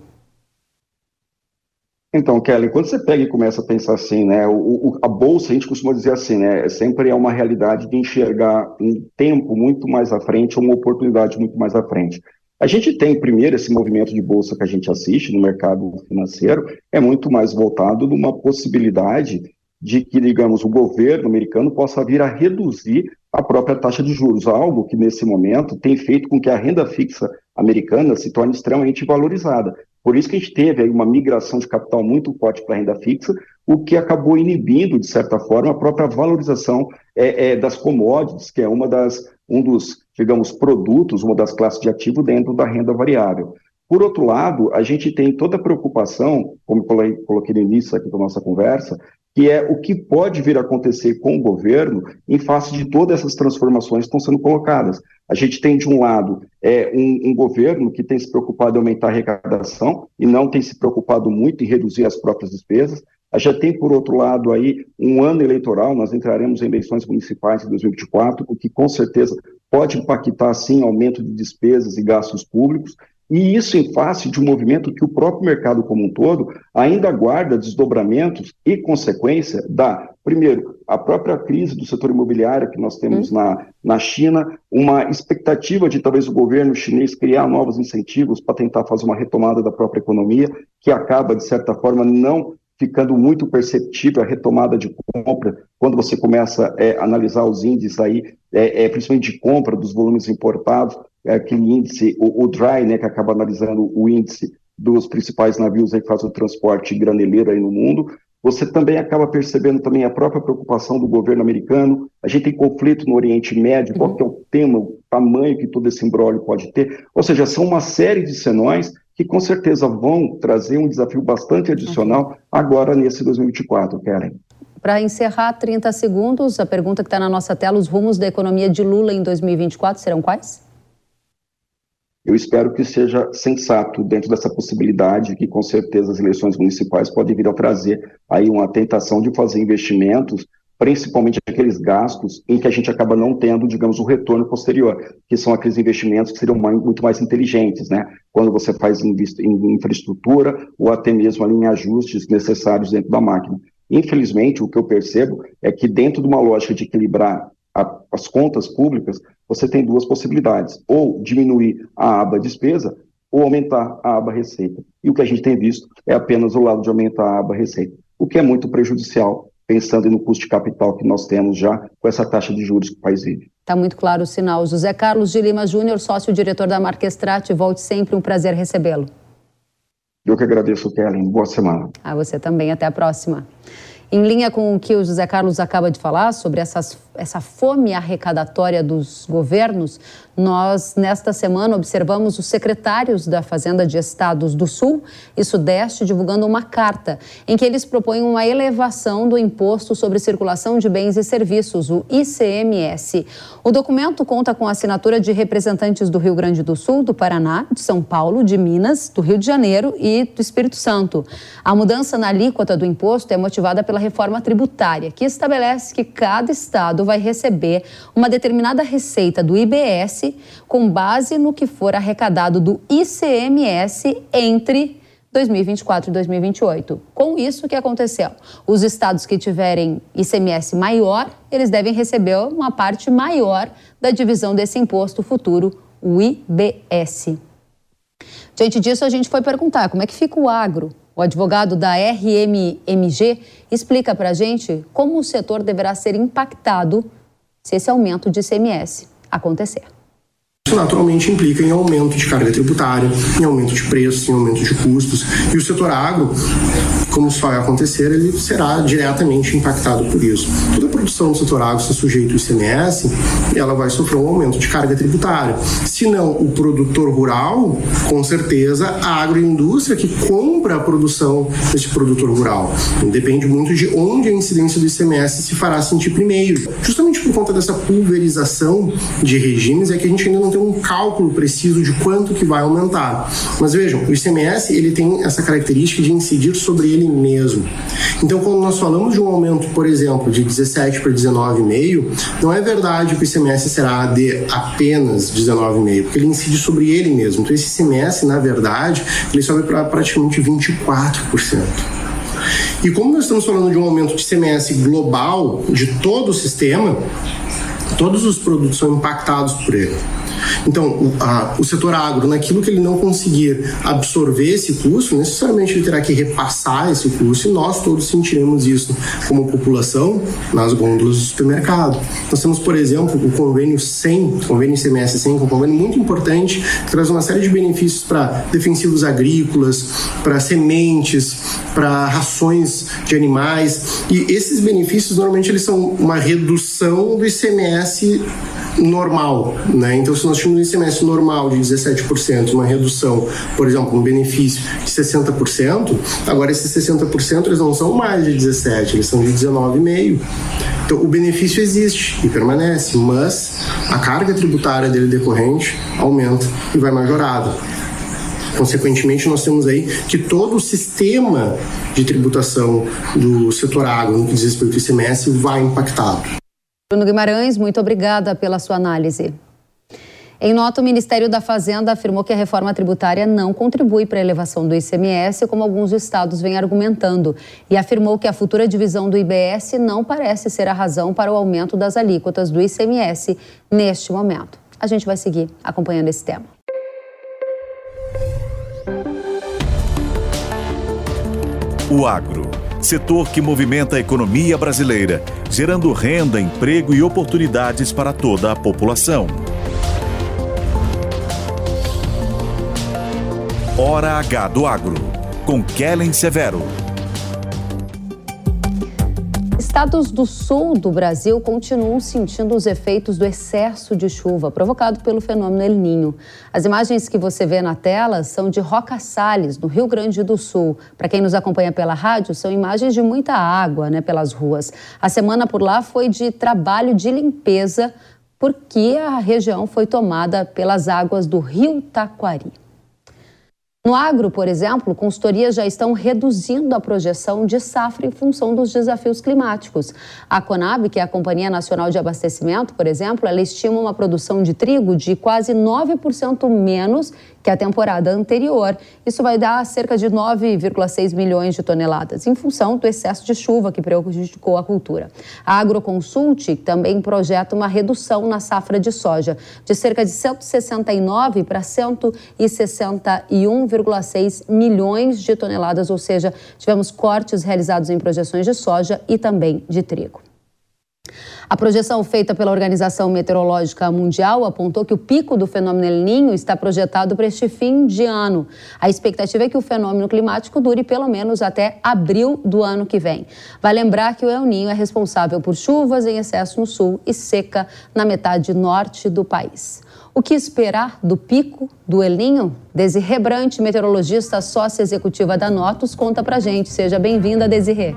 Então, Kelly, quando você pega e começa a pensar assim, né, o, o, a Bolsa, a gente costuma dizer assim, né, sempre é uma realidade de enxergar um tempo muito mais à frente, uma oportunidade muito mais à frente. A gente tem, primeiro, esse movimento de Bolsa que a gente assiste no mercado financeiro, é muito mais voltado numa possibilidade de que, digamos, o governo americano possa vir a reduzir a própria taxa de juros, algo que, nesse momento, tem feito com que a renda fixa americana se torne extremamente valorizada. Por isso que a gente teve aí uma migração de capital muito forte para a renda fixa, o que acabou inibindo, de certa forma, a própria valorização é, é, das commodities, que é uma das, um dos, digamos, produtos, uma das classes de ativo dentro da renda variável. Por outro lado, a gente tem toda a preocupação, como eu coloquei no início aqui da nossa conversa, que é o que pode vir a acontecer com o governo em face de todas essas transformações que estão sendo colocadas. A gente tem, de um lado, é, um, um governo que tem se preocupado em aumentar a arrecadação e não tem se preocupado muito em reduzir as próprias despesas. A gente tem, por outro lado, aí, um ano eleitoral, nós entraremos em eleições municipais em dois mil e vinte e quatro, o que com certeza pode impactar, sim, aumento de despesas e gastos públicos. E isso em face de um movimento que o próprio mercado como um todo ainda guarda desdobramentos e consequência da, primeiro, a própria crise do setor imobiliário que nós temos uhum. na, na China, uma expectativa de talvez o governo chinês criar novos incentivos para tentar fazer uma retomada da própria economia, que acaba, de certa forma, não ficando muito perceptível a retomada de compra quando você começa é, a analisar os índices aí, é, é, principalmente de compra dos volumes importados, é, aquele índice, o, o D R Y, né, que acaba analisando o índice dos principais navios aí que fazem o transporte graneleiro aí no mundo. Você também acaba percebendo também a própria preocupação do governo americano. A gente tem conflito no Oriente Médio, uhum. qual que é o tema, o tamanho que todo esse imbróglio pode ter. Ou seja, são uma série de senões que com certeza vão trazer um desafio bastante adicional uhum. agora nesse dois mil e vinte e quatro, Kellen. Para encerrar, trinta segundos, a pergunta que está na nossa tela, os rumos da economia de Lula em dois mil e vinte e quatro serão quais? Eu espero que seja sensato dentro dessa possibilidade que, com certeza, as eleições municipais podem vir a trazer aí uma tentação de fazer investimentos, principalmente aqueles gastos em que a gente acaba não tendo, digamos, o retorno posterior, que são aqueles investimentos que seriam mais, muito mais inteligentes, né? Quando você faz em, em infraestrutura ou até mesmo ali em ajustes necessários dentro da máquina. Infelizmente, o que eu percebo é que dentro de uma lógica de equilibrar a, as contas públicas, você tem duas possibilidades, ou diminuir a aba despesa ou aumentar a aba receita. E o que a gente tem visto é apenas o lado de aumentar a aba receita, o que é muito prejudicial, pensando no custo de capital que nós temos já com essa taxa de juros que o país vive. Está muito claro o sinal. José Carlos de Lima Júnior, sócio-diretor da Marquestrate, volte sempre, um prazer recebê-lo. Eu que agradeço, Kellen. Boa semana. Ah, você também. Até a próxima. Em linha com o que o José Carlos acaba de falar sobre essas, essa fome arrecadatória dos governos, nós, nesta semana, observamos os secretários da Fazenda de Estados do Sul e Sudeste divulgando uma carta em que eles propõem uma elevação do Imposto sobre Circulação de Bens e Serviços, o I C M S. O documento conta com a assinatura de representantes do Rio Grande do Sul, do Paraná, de São Paulo, de Minas, do Rio de Janeiro e do Espírito Santo. A mudança na alíquota do imposto é motivada pela reforma tributária, que estabelece que cada estado vai receber uma determinada receita do I B S com base no que for arrecadado do I C M S entre dois mil e vinte e quatro e dois mil e vinte e oito. Com isso, o que aconteceu? Os estados que tiverem I C M S maior, eles devem receber uma parte maior da divisão desse imposto futuro, o I B S. Diante disso, a gente foi perguntar como é que fica o agro. O advogado da R M M G explica para a gente como o setor deverá ser impactado se esse aumento de I C M S acontecer. Isso naturalmente implica em aumento de carga tributária, em aumento de preços, em aumento de custos. E o setor agro, como isso vai acontecer, ele será diretamente impactado por isso. Toda a produção do setor agro está sujeita ao I C M S, ela vai sofrer um aumento de carga tributária. Se não o produtor rural, com certeza a agroindústria que compra a produção desse produtor rural. Depende muito de onde a incidência do I C M S se fará sentir primeiro. Justamente por conta dessa pulverização de regimes é que a gente ainda não tem um cálculo preciso de quanto que vai aumentar. Mas vejam, o I C M S ele tem essa característica de incidir sobre ele mesmo. Então, quando nós falamos de um aumento, por exemplo, de dezessete para dezenove vírgula cinco, não é verdade que o I C M S será de apenas dezenove vírgula cinco, porque ele incide sobre ele mesmo. Então, esse I C M S, na verdade, ele sobe para praticamente vinte e quatro por cento. E como nós estamos falando de um aumento de I C M S global de todo o sistema, todos os produtos são impactados por ele. Então, o, a, o setor agro, naquilo que ele não conseguir absorver esse custo, necessariamente ele terá que repassar esse custo e nós todos sentiremos isso como população nas gôndolas do supermercado. Nós temos, por exemplo, o convênio cem, o convênio I C M S cem, que é um convênio muito importante, que traz uma série de benefícios para defensivos agrícolas, para sementes, para rações de animais. E esses benefícios, normalmente, eles são uma redução do I C M S normal, né? Então, se nós tínhamos um I C M S normal de dezessete por cento, uma redução, por exemplo, um benefício de sessenta por cento, agora esses sessenta por cento eles não são mais de dezessete por cento, eles são de dezenove vírgula cinco por cento. Então, o benefício existe e permanece, mas a carga tributária dele decorrente aumenta e vai majorada. Consequentemente, nós temos aí que todo o sistema de tributação do setor agro, no que diz respeito ao I C M S, vai impactado. Bruno Guimarães, muito obrigada pela sua análise. Em nota, o Ministério da Fazenda afirmou que a reforma tributária não contribui para a elevação do I C M S, como alguns estados vêm argumentando, e afirmou que a futura divisão do I B S não parece ser a razão para o aumento das alíquotas do I C M S neste momento. A gente vai seguir acompanhando esse tema. O agro, setor que movimenta a economia brasileira, gerando renda, emprego e oportunidades para toda a população. Hora H do Agro, com Kellen Severo. Estados do sul do Brasil continuam sentindo os efeitos do excesso de chuva provocado pelo fenômeno El Niño. As imagens que você vê na tela são de Roca Salles, no Rio Grande do Sul. Para quem nos acompanha pela rádio, são imagens de muita água, né, pelas ruas. A semana por lá foi de trabalho de limpeza, porque a região foi tomada pelas águas do Rio Taquari. No agro, por exemplo, consultorias já estão reduzindo a projeção de safra em função dos desafios climáticos. A Conab, que é a Companhia Nacional de Abastecimento, por exemplo, ela estima uma produção de trigo de quase nove por cento menos que a temporada anterior. Isso vai dar cerca de nove vírgula seis milhões de toneladas, em função do excesso de chuva que prejudicou a cultura. A Agroconsult também projeta uma redução na safra de soja, de cerca de cento e sessenta e nove para cento e sessenta e um vírgula seis milhões de toneladas, ou seja, tivemos cortes realizados em projeções de soja e também de trigo. A projeção feita pela Organização Meteorológica Mundial apontou que o pico do fenômeno El Niño está projetado para este fim de ano. A expectativa é que o fenômeno climático dure pelo menos até abril do ano que vem. Vai lembrar que o El Niño é responsável por chuvas em excesso no sul e seca na metade norte do país. O que esperar do pico do El Niño? Desirée Brandt, meteorologista sócia executiva da Notos, conta pra gente. Seja bem-vinda, Desirée.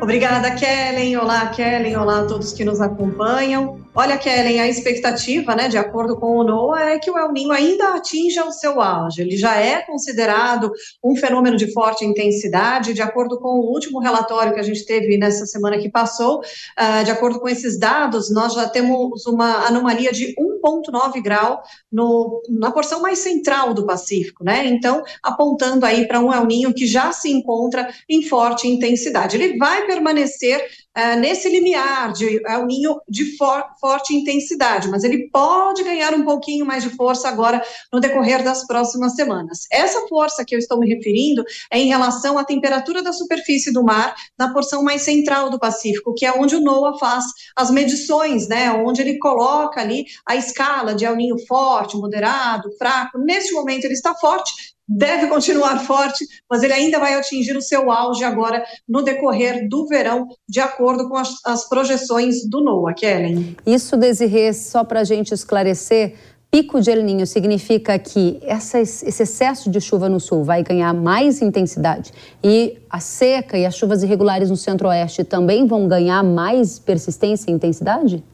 Obrigada, Kellen. Olá, Kellen. Olá a todos que nos acompanham. Olha, Kellen, a expectativa, né, de acordo com o NOAA, é que o El Niño ainda atinja o seu auge. Ele já é considerado um fenômeno de forte intensidade. De acordo com o último relatório que a gente teve nessa semana que passou, uh, de acordo com esses dados, nós já temos uma anomalia de um vírgula nove grau no, na porção mais central do Pacífico, né? Então, apontando aí para um El Niño que já se encontra em forte intensidade. Ele vai permanecer uh, nesse limiar de El Niño de for, forte intensidade, mas ele pode ganhar um pouquinho mais de força agora no decorrer das próximas semanas. Essa força que eu estou me referindo é em relação à temperatura da superfície do mar na porção mais central do Pacífico, que é onde o NOAA faz as medições, né? Onde ele coloca ali a escala de El Niño forte, moderado, fraco. Neste momento ele está forte, deve continuar forte, mas ele ainda vai atingir o seu auge agora no decorrer do verão, de acordo com as, as projeções do NOAA, Kellen. Isso, Desirée, só para a gente esclarecer, pico de El Niño significa que essa, esse excesso de chuva no sul vai ganhar mais intensidade e a seca e as chuvas irregulares no centro-oeste também vão ganhar mais persistência e intensidade?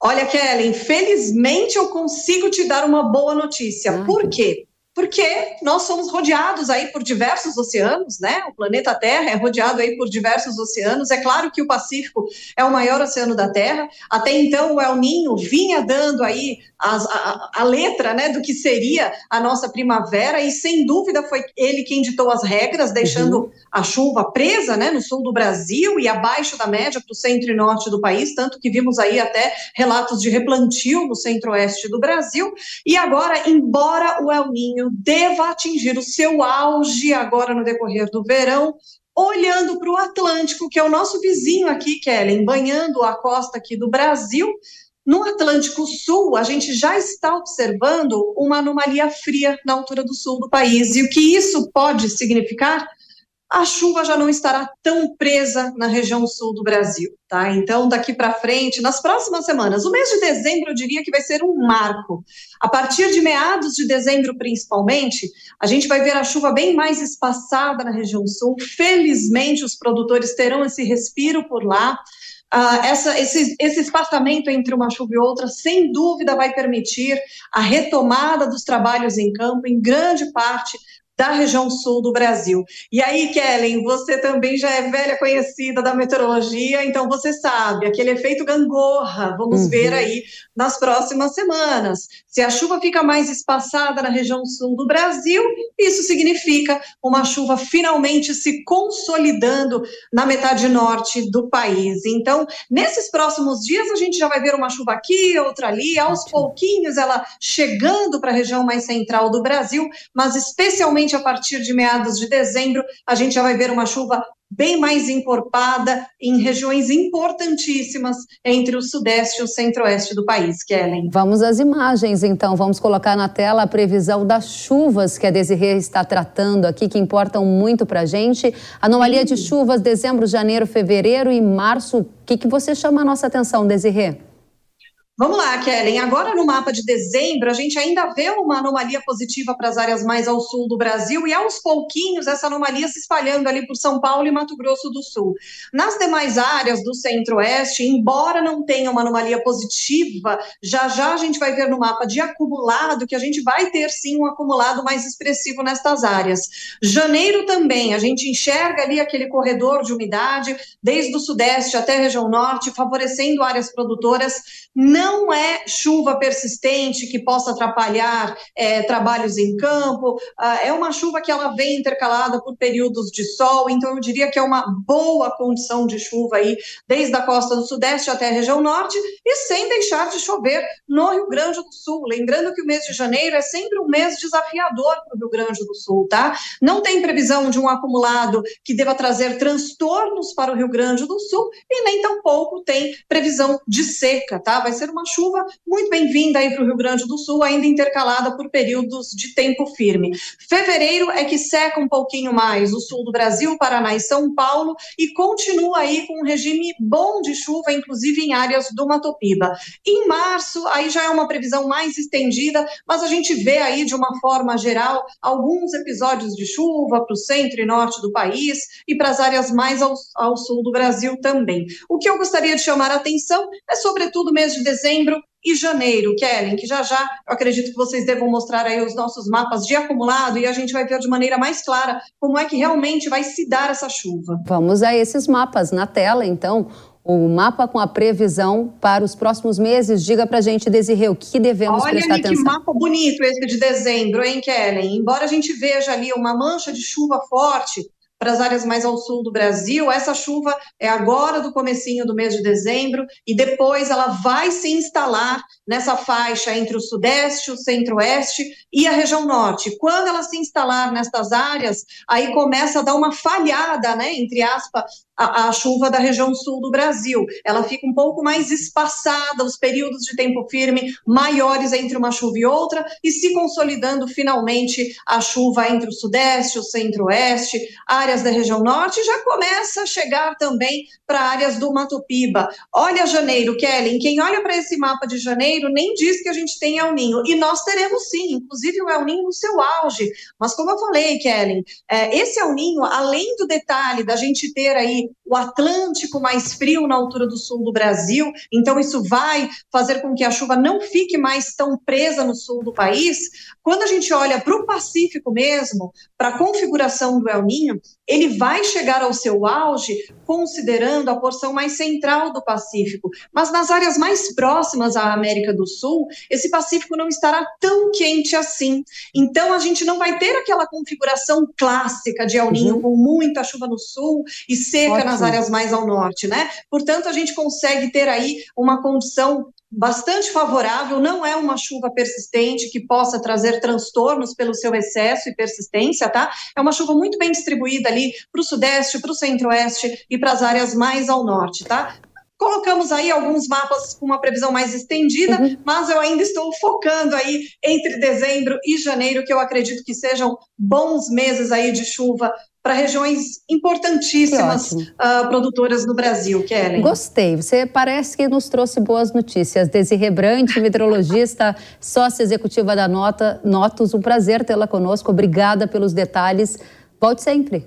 Olha, Kellen, felizmente eu consigo te dar uma boa notícia. Ah, por quê? Porque nós somos rodeados aí por diversos oceanos, né? O planeta Terra é rodeado aí por diversos oceanos. É claro que o Pacífico é o maior oceano da Terra. Até então, o El Niño vinha dando aí as, a, a letra, né, do que seria a nossa primavera e, sem dúvida, foi ele quem ditou as regras, deixando uhum. a chuva presa, né, no sul do Brasil e abaixo da média para o centro e norte do país, tanto que vimos aí até relatos de replantio no centro-oeste do Brasil. E agora, embora o El Niño deva atingir o seu auge agora no decorrer do verão, olhando para o Atlântico, que é o nosso vizinho aqui, Kellen, banhando a costa aqui do Brasil. No Atlântico Sul, a gente já está observando uma anomalia fria na altura do sul do país. E o que isso pode significar? a chuva já não estará tão presa na região sul do Brasil, tá? Então, daqui para frente, nas próximas semanas, o mês de dezembro eu diria que vai ser um marco. A partir de meados de dezembro, principalmente, a gente vai ver a chuva bem mais espaçada na região sul. Felizmente, os produtores terão esse respiro por lá. Uh, essa, esse, esse espaçamento entre uma chuva e outra, sem dúvida, vai permitir a retomada dos trabalhos em campo, em grande parte da região sul do Brasil. E aí, Kellen, você também já é velha conhecida da meteorologia, então você sabe, aquele efeito gangorra, vamos uhum. ver aí nas próximas semanas. Se a chuva fica mais espaçada na região sul do Brasil, isso significa uma chuva finalmente se consolidando na metade norte do país. Então, nesses próximos dias, a gente já vai ver uma chuva aqui, outra ali, aos pouquinhos ela chegando para a região mais central do Brasil, mas especialmente a partir de meados de dezembro, a gente já vai ver uma chuva bem mais encorpada em regiões importantíssimas entre o sudeste e o centro-oeste do país, Kellen. Vamos às imagens, então. Vamos colocar na tela a previsão das chuvas que a Desirée está tratando aqui, que importam muito para a gente. Anomalia de chuvas, dezembro, janeiro, fevereiro e março. O que, que você chama a nossa atenção, Desirée? Vamos lá, Kellen. Agora no mapa de dezembro, a gente ainda vê uma anomalia positiva para as áreas mais ao sul do Brasil e aos pouquinhos essa anomalia se espalhando ali por São Paulo e Mato Grosso do Sul. Nas demais áreas do centro-oeste, embora não tenha uma anomalia positiva, já já a gente vai ver no mapa de acumulado que a gente vai ter sim um acumulado mais expressivo nestas áreas. Janeiro também, a gente enxerga ali aquele corredor de umidade desde o sudeste até a região norte, favorecendo áreas produtoras. Não Não é chuva persistente que possa atrapalhar é, trabalhos em campo, é uma chuva que ela vem intercalada por períodos de sol, então eu diria que é uma boa condição de chuva aí, desde a costa do sudeste até a região norte e sem deixar de chover no Rio Grande do Sul. Lembrando que o mês de janeiro é sempre um mês desafiador para o Rio Grande do Sul, tá? Não tem previsão de um acumulado que deva trazer transtornos para o Rio Grande do Sul e nem tampouco tem previsão de seca, tá? Vai ser uma Uma chuva muito bem-vinda aí para o Rio Grande do Sul, ainda intercalada por períodos de tempo firme. Fevereiro é que seca um pouquinho mais o sul do Brasil, Paraná e São Paulo, e continua aí com um regime bom de chuva, inclusive em áreas do Matopiba. Em março, aí já é uma previsão mais estendida, mas a gente vê aí de uma forma geral alguns episódios de chuva para o centro e norte do país e para as áreas mais ao, ao sul do Brasil também. O que eu gostaria de chamar a atenção é, sobretudo, o mês de dezembro, dezembro e janeiro, Kellen, que já já eu acredito que vocês devam mostrar aí os nossos mapas de acumulado e a gente vai ver de maneira mais clara como é que realmente vai se dar essa chuva. Vamos a esses mapas na tela, então, o mapa com a previsão para os próximos meses. Diga pra gente, Desirée, o que devemos Olha prestar atenção. Olha que mapa bonito esse de dezembro, hein, Kellen? Embora a gente veja ali uma mancha de chuva forte para as áreas mais ao sul do Brasil, essa chuva é agora do comecinho do mês de dezembro e depois ela vai se instalar nessa faixa entre o sudeste, o centro-oeste e a região norte. Quando ela se instalar nestas áreas, aí começa a dar uma falhada, né, entre aspas, a, a chuva da região sul do Brasil. Ela fica um pouco mais espaçada, os períodos de tempo firme maiores entre uma chuva e outra e se consolidando finalmente a chuva entre o sudeste, o centro-oeste, a áreas da região norte, já começa a chegar também para áreas do Matopiba. Olha janeiro, Kellen, quem olha para esse mapa de janeiro nem diz que a gente tem El Niño, e nós teremos sim, inclusive o El Niño no seu auge, mas como eu falei, Kellen, é, esse El Niño, além do detalhe da gente ter aí o Atlântico mais frio na altura do sul do Brasil, então isso vai fazer com que a chuva não fique mais tão presa no sul do país. Quando a gente olha para o Pacífico mesmo, para a configuração do El Niño, ele vai chegar ao seu auge considerando a porção mais central do Pacífico, mas nas áreas mais próximas à América do Sul, esse Pacífico não estará tão quente assim. Então, a gente não vai ter aquela configuração clássica de El Niño, uhum. com muita chuva no sul e seca Ótimo. nas áreas mais ao norte, né? Portanto, a gente consegue ter aí uma condição bastante favorável, não é uma chuva persistente que possa trazer transtornos pelo seu excesso e persistência, tá? É uma chuva muito bem distribuída ali para o sudeste, para o centro-oeste e para as áreas mais ao norte, tá? Colocamos aí alguns mapas com uma previsão mais estendida, uhum. mas eu ainda estou focando aí entre dezembro e janeiro, que eu acredito que sejam bons meses aí de chuva para regiões importantíssimas uh, produtoras do Brasil, Kellen. Gostei, você parece que nos trouxe boas notícias. Desirée Brandt, meteorologista, sócia executiva da Nota, Notos, um prazer tê-la conosco, obrigada pelos detalhes, volte sempre.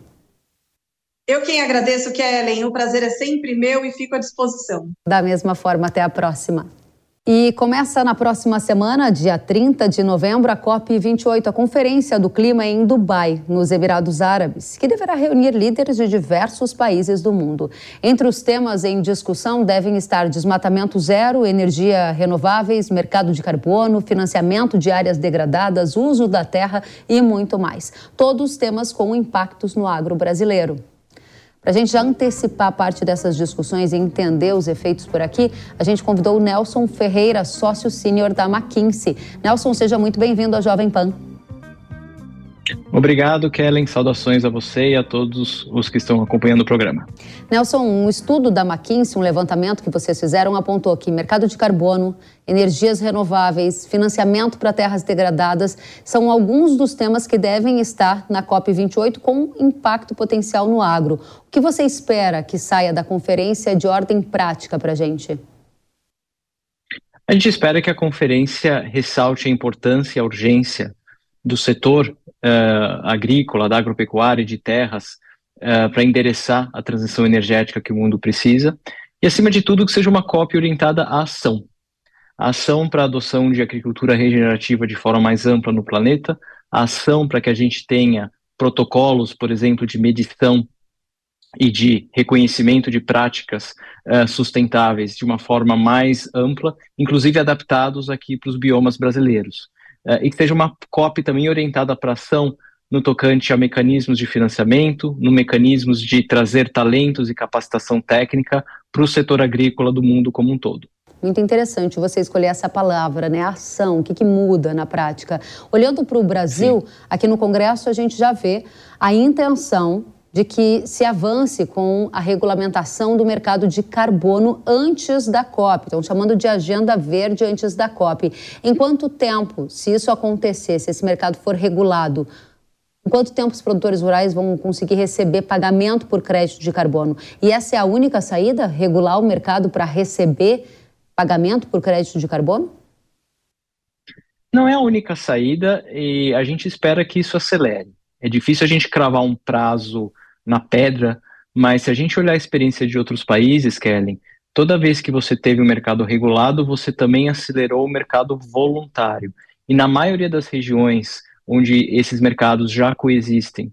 Eu quem agradeço, Kellen, o prazer é sempre meu e fico à disposição. Da mesma forma, até a próxima. E começa na próxima semana, dia trinta de novembro, a COP vinte e oito, a Conferência do Clima em Dubai, nos Emirados Árabes, que deverá reunir líderes de diversos países do mundo. Entre os temas em discussão devem estar desmatamento zero, energia renováveis, mercado de carbono, financiamento de áreas degradadas, uso da terra e muito mais. Todos temas com impactos no agro brasileiro. Para a gente já antecipar parte dessas discussões e entender os efeitos por aqui, a gente convidou o Nelson Ferreira, sócio sênior da McKinsey. Nelson, seja muito bem-vindo à Jovem Pan. Obrigado, Kellen. Saudações a você e a todos os que estão acompanhando o programa. Nelson, um estudo da McKinsey, um levantamento que vocês fizeram, apontou que mercado de carbono, energias renováveis, financiamento para terras degradadas são alguns dos temas que devem estar na COP vinte e oito com impacto potencial no agro. O que você espera que saia da conferência de ordem prática para a gente? A gente espera que a conferência ressalte a importância e a urgência do setor Uh, agrícola, da agropecuária e de terras uh, para endereçar a transição energética que o mundo precisa e, acima de tudo, que seja uma COP orientada à ação. A ação para a adoção de agricultura regenerativa de forma mais ampla no planeta, a ação para que a gente tenha protocolos, por exemplo, de medição e de reconhecimento de práticas uh, sustentáveis de uma forma mais ampla, inclusive adaptados aqui para os biomas brasileiros. Uh, e que seja uma COP também orientada para ação no tocante a mecanismos de financiamento, no mecanismos de trazer talentos e capacitação técnica para o setor agrícola do mundo como um todo. Muito interessante você escolher essa palavra, né? Ação, o que, que muda na prática. Olhando para o Brasil, sim, aqui no Congresso a gente já vê a intenção de que se avance com a regulamentação do mercado de carbono antes da COP. Estão chamando de agenda verde antes da COP. Em quanto tempo, se isso acontecer, se esse mercado for regulado, em quanto tempo os produtores rurais vão conseguir receber pagamento por crédito de carbono? E essa é a única saída? Regular o mercado para receber pagamento por crédito de carbono? Não é a única saída e a gente espera que isso acelere. É difícil a gente cravar um prazo na pedra, mas se a gente olhar a experiência de outros países, Kellen, toda vez que você teve um mercado regulado, você também acelerou o mercado voluntário. E na maioria das regiões onde esses mercados já coexistem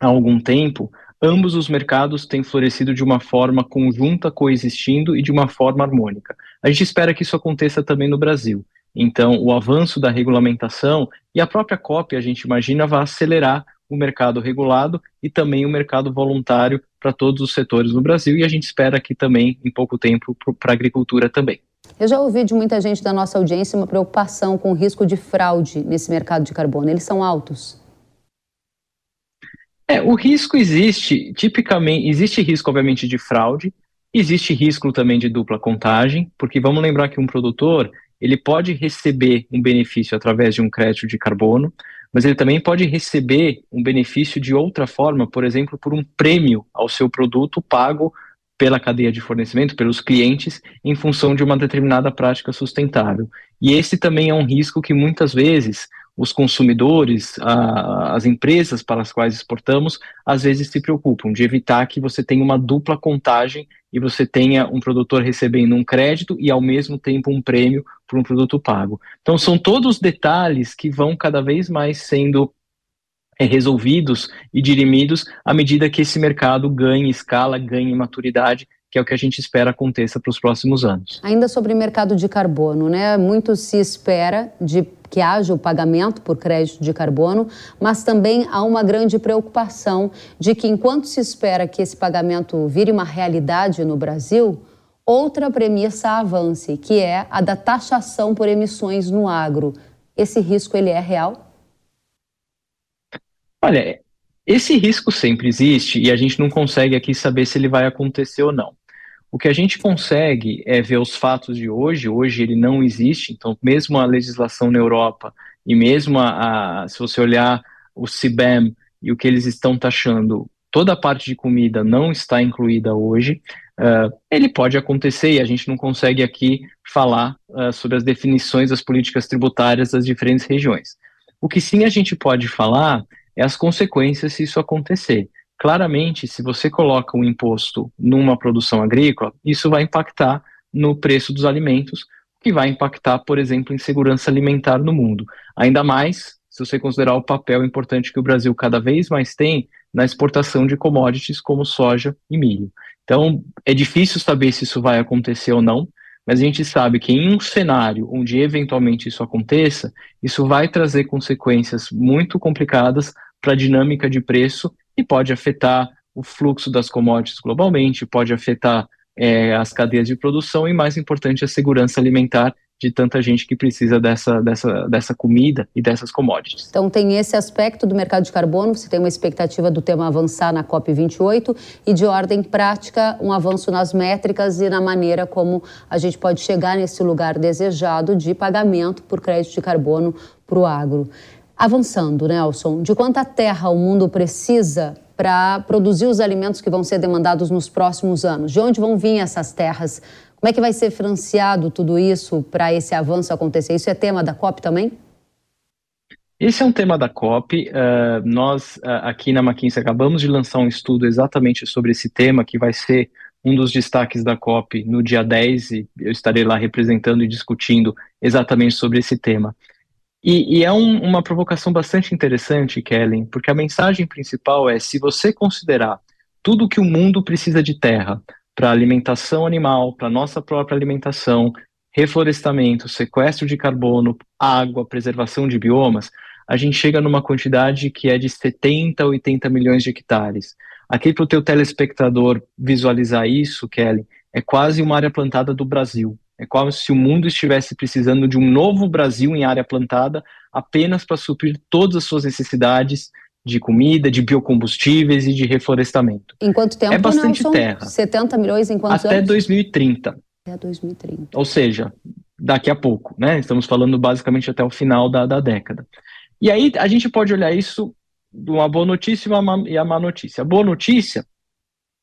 há algum tempo, ambos os mercados têm florescido de uma forma conjunta, coexistindo e de uma forma harmônica. A gente espera que isso aconteça também no Brasil. Então, o avanço da regulamentação e a própria COP, a gente imagina, vai acelerar o mercado regulado e também o mercado voluntário para todos os setores no Brasil e a gente espera aqui também, em pouco tempo, para a agricultura também. Eu já ouvi de muita gente da nossa audiência uma preocupação com o risco de fraude nesse mercado de carbono. Eles são altos? É, o risco existe, tipicamente, existe risco, obviamente, de fraude, existe risco também de dupla contagem, porque vamos lembrar que um produtor ele pode receber um benefício através de um crédito de carbono, mas ele também pode receber um benefício de outra forma, por exemplo, por um prêmio ao seu produto pago pela cadeia de fornecimento, pelos clientes, em função de uma determinada prática sustentável. E esse também é um risco que muitas vezes os consumidores, a, as empresas para as quais exportamos, às vezes se preocupam de evitar que você tenha uma dupla contagem e você tenha um produtor recebendo um crédito e ao mesmo tempo um prêmio por um produto pago. Então são todos detalhes que vão cada vez mais sendo é, resolvidos e dirimidos à medida que esse mercado ganhe escala, ganhe maturidade, que é o que a gente espera aconteça para os próximos anos. Ainda sobre mercado de carbono, né? Muito se espera de que haja o pagamento por crédito de carbono, mas também há uma grande preocupação de que enquanto se espera que esse pagamento vire uma realidade no Brasil, outra premissa avance, que é a da taxação por emissões no agro. Esse risco, ele é real? Olha, esse risco sempre existe e a gente não consegue aqui saber se ele vai acontecer ou não. O que a gente consegue é ver os fatos de hoje, hoje ele não existe, então mesmo a legislação na Europa e mesmo a, a, se você olhar o CBAM e o que eles estão taxando, toda a parte de comida não está incluída hoje, uh, ele pode acontecer e a gente não consegue aqui falar uh, sobre as definições das políticas tributárias das diferentes regiões. O que sim a gente pode falar é as consequências se isso acontecer. Claramente, se você coloca um imposto numa produção agrícola, isso vai impactar no preço dos alimentos, que vai impactar, por exemplo, em segurança alimentar no mundo. Ainda mais se você considerar o papel importante que o Brasil cada vez mais tem na exportação de commodities como soja e milho. Então, é difícil saber se isso vai acontecer ou não, mas a gente sabe que em um cenário onde eventualmente isso aconteça, isso vai trazer consequências muito complicadas para a dinâmica de preço e pode afetar o fluxo das commodities globalmente, pode afetar é, as cadeias de produção e, mais importante, a segurança alimentar de tanta gente que precisa dessa, dessa, dessa comida e dessas commodities. Então tem esse aspecto do mercado de carbono, você tem uma expectativa do tema avançar na COP vinte e oito e de ordem prática, um avanço nas métricas e na maneira como a gente pode chegar nesse lugar desejado de pagamento por crédito de carbono para o agro. Avançando, Nelson, de quanta terra o mundo precisa para produzir os alimentos que vão ser demandados nos próximos anos? De onde vão vir essas terras? Como é que vai ser financiado tudo isso para esse avanço acontecer? Isso é tema da COP também? Esse é um tema da COP. Uh, nós, uh, aqui na McKinsey, acabamos de lançar um estudo exatamente sobre esse tema, que vai ser um dos destaques da COP no dia dez, e eu estarei lá representando e discutindo exatamente sobre esse tema. E, e é um, uma provocação bastante interessante, Kellen, porque a mensagem principal é: se você considerar tudo que o mundo precisa de terra para alimentação animal, para nossa própria alimentação, reflorestamento, sequestro de carbono, água, preservação de biomas, a gente chega numa quantidade que é de setenta, oitenta milhões de hectares. Aqui, para o teu telespectador visualizar isso, Kellen, é quase uma área plantada do Brasil. É como se o mundo estivesse precisando de um novo Brasil em área plantada apenas para suprir todas as suas necessidades de comida, de biocombustíveis e de reflorestamento. Em quanto tempo? É bastante terra. setenta milhões em quantos anos? Até dois mil e trinta. Até dois mil e trinta. Ou seja, daqui a pouco, né? Estamos falando basicamente até o final da, da década. E aí a gente pode olhar isso de uma boa notícia e uma, e a má notícia. A boa notícia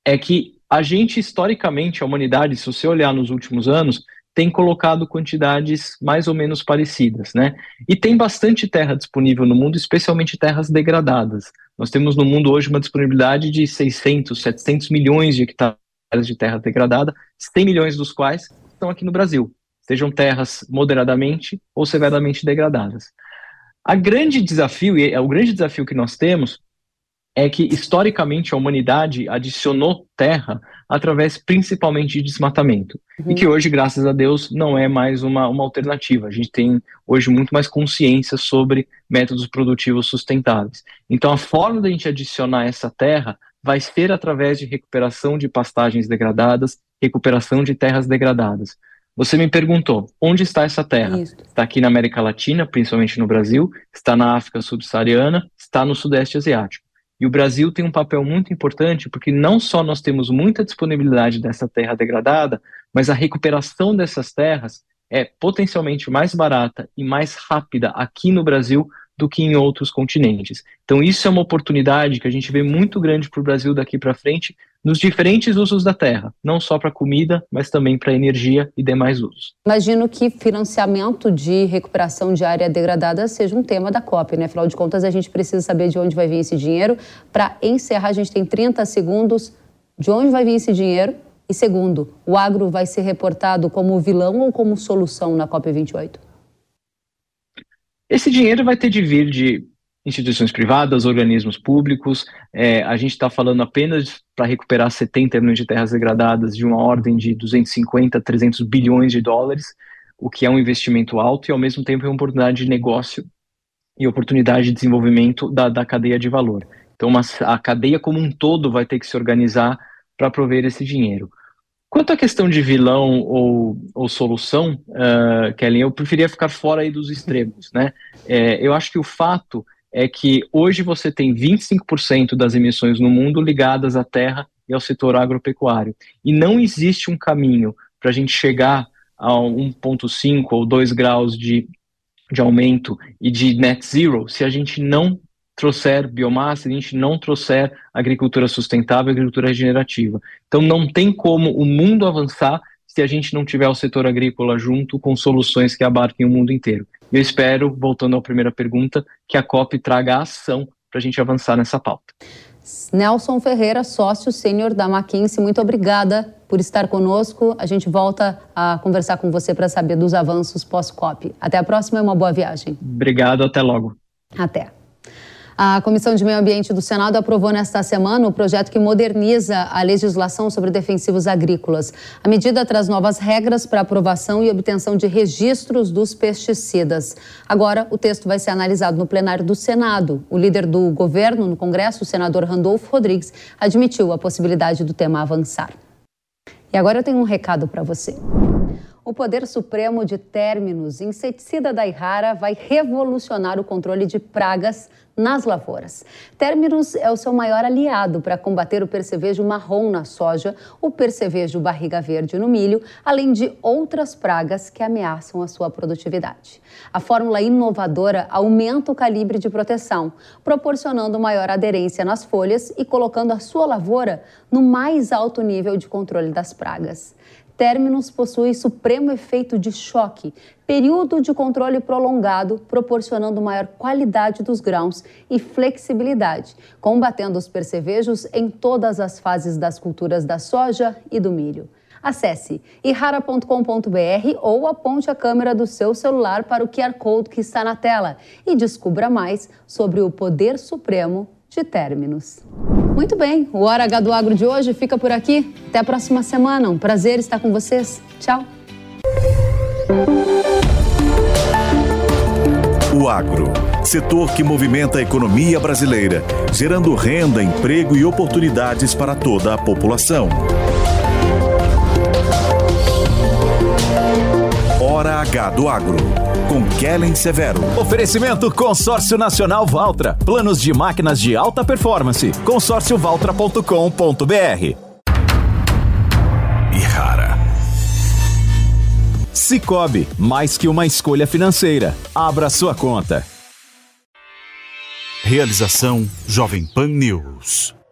é que a gente, historicamente, a humanidade, se você olhar nos últimos anos, tem colocado quantidades mais ou menos parecidas, né? E tem bastante terra disponível no mundo, especialmente terras degradadas. Nós temos no mundo hoje uma disponibilidade de seiscentos, setecentos milhões de hectares de terra degradada, cem milhões dos quais estão aqui no Brasil, sejam terras moderadamente ou severamente degradadas. A grande desafio, e é o grande desafio que nós temos, é que historicamente a humanidade adicionou terra através principalmente de desmatamento. Uhum. E que hoje, graças a Deus, não é mais uma, uma alternativa. A gente tem hoje muito mais consciência sobre métodos produtivos sustentáveis. Então a forma da gente adicionar essa terra vai ser através de recuperação de pastagens degradadas, recuperação de terras degradadas. Você me perguntou, onde está essa terra? Isso. Está aqui na América Latina, principalmente no Brasil, está na África subsaariana, está no Sudeste Asiático. E o Brasil tem um papel muito importante, porque não só nós temos muita disponibilidade dessa terra degradada, mas a recuperação dessas terras é potencialmente mais barata e mais rápida aqui no Brasil do que em outros continentes. Então isso é uma oportunidade que a gente vê muito grande para o Brasil daqui para frente, nos diferentes usos da terra, não só para comida, mas também para energia e demais usos. Imagino que financiamento de recuperação de área degradada seja um tema da COP, né? Afinal de contas, a gente precisa saber de onde vai vir esse dinheiro. Para encerrar, a gente tem trinta segundos. De onde vai vir esse dinheiro? E segundo, o agro vai ser reportado como vilão ou como solução na COP vinte e oito? Esse dinheiro vai ter de vir de instituições privadas, organismos públicos. É, a gente está falando apenas para recuperar setenta milhões de terras degradadas de uma ordem de duzentos e cinquenta, trezentos bilhões de dólares, o que é um investimento alto e, ao mesmo tempo, é uma oportunidade de negócio e oportunidade de desenvolvimento da, da cadeia de valor. Então, uma, a cadeia como um todo vai ter que se organizar para prover esse dinheiro. Quanto à questão de vilão ou, ou solução, uh, Kellen, eu preferia ficar fora aí dos extremos, né? É, eu acho que o fato é que hoje você tem vinte e cinco por cento das emissões no mundo ligadas à terra e ao setor agropecuário. E não existe um caminho para a gente chegar a um vírgula cinco ou dois graus de, de aumento e de net zero se a gente não trouxer biomassa, se a gente não trouxer agricultura sustentável, agricultura regenerativa. Então não tem como o mundo avançar se a gente não tiver o setor agrícola junto com soluções que abarquem o mundo inteiro. Eu espero, voltando à primeira pergunta, que a COP traga a ação para a gente avançar nessa pauta. Nelson Ferreira, sócio sênior da McKinsey, muito obrigada por estar conosco. A gente volta a conversar com você para saber dos avanços pós-COP. Até a próxima e uma boa viagem. Obrigado, até logo. Até. A Comissão de Meio Ambiente do Senado aprovou nesta semana o projeto que moderniza a legislação sobre defensivos agrícolas. A medida traz novas regras para aprovação e obtenção de registros dos pesticidas. Agora, o texto vai ser analisado no plenário do Senado. O líder do governo no Congresso, o senador Randolfo Rodrigues, admitiu a possibilidade do tema avançar. E agora eu tenho um recado para você. O Poder Supremo de Terminus, inseticida da Ihara, vai revolucionar o controle de pragas nas lavouras. Terminus é o seu maior aliado para combater o percevejo marrom na soja, o percevejo barriga verde no milho, além de outras pragas que ameaçam a sua produtividade. A fórmula inovadora aumenta o calibre de proteção, proporcionando maior aderência nas folhas e colocando a sua lavoura no mais alto nível de controle das pragas. Terminus possui supremo efeito de choque, período de controle prolongado, proporcionando maior qualidade dos grãos e flexibilidade, combatendo os percevejos em todas as fases das culturas da soja e do milho. Acesse ihara ponto com ponto b r ou aponte a câmera do seu celular para o Q R Code que está na tela e descubra mais sobre o Poder Supremo de Terminus. Muito bem, o Hora H do Agro de hoje fica por aqui. Até a próxima semana. Um prazer estar com vocês. Tchau. O agro, setor que movimenta a economia brasileira, gerando renda, emprego e oportunidades para toda a população. Hora H do Agro, com Kellen Severo. Oferecimento Consórcio Nacional Valtra. Planos de máquinas de alta performance. consórcio valtra ponto com ponto b r. Ihara. Cicobi, mais que uma escolha financeira. Abra sua conta. Realização Jovem Pan News.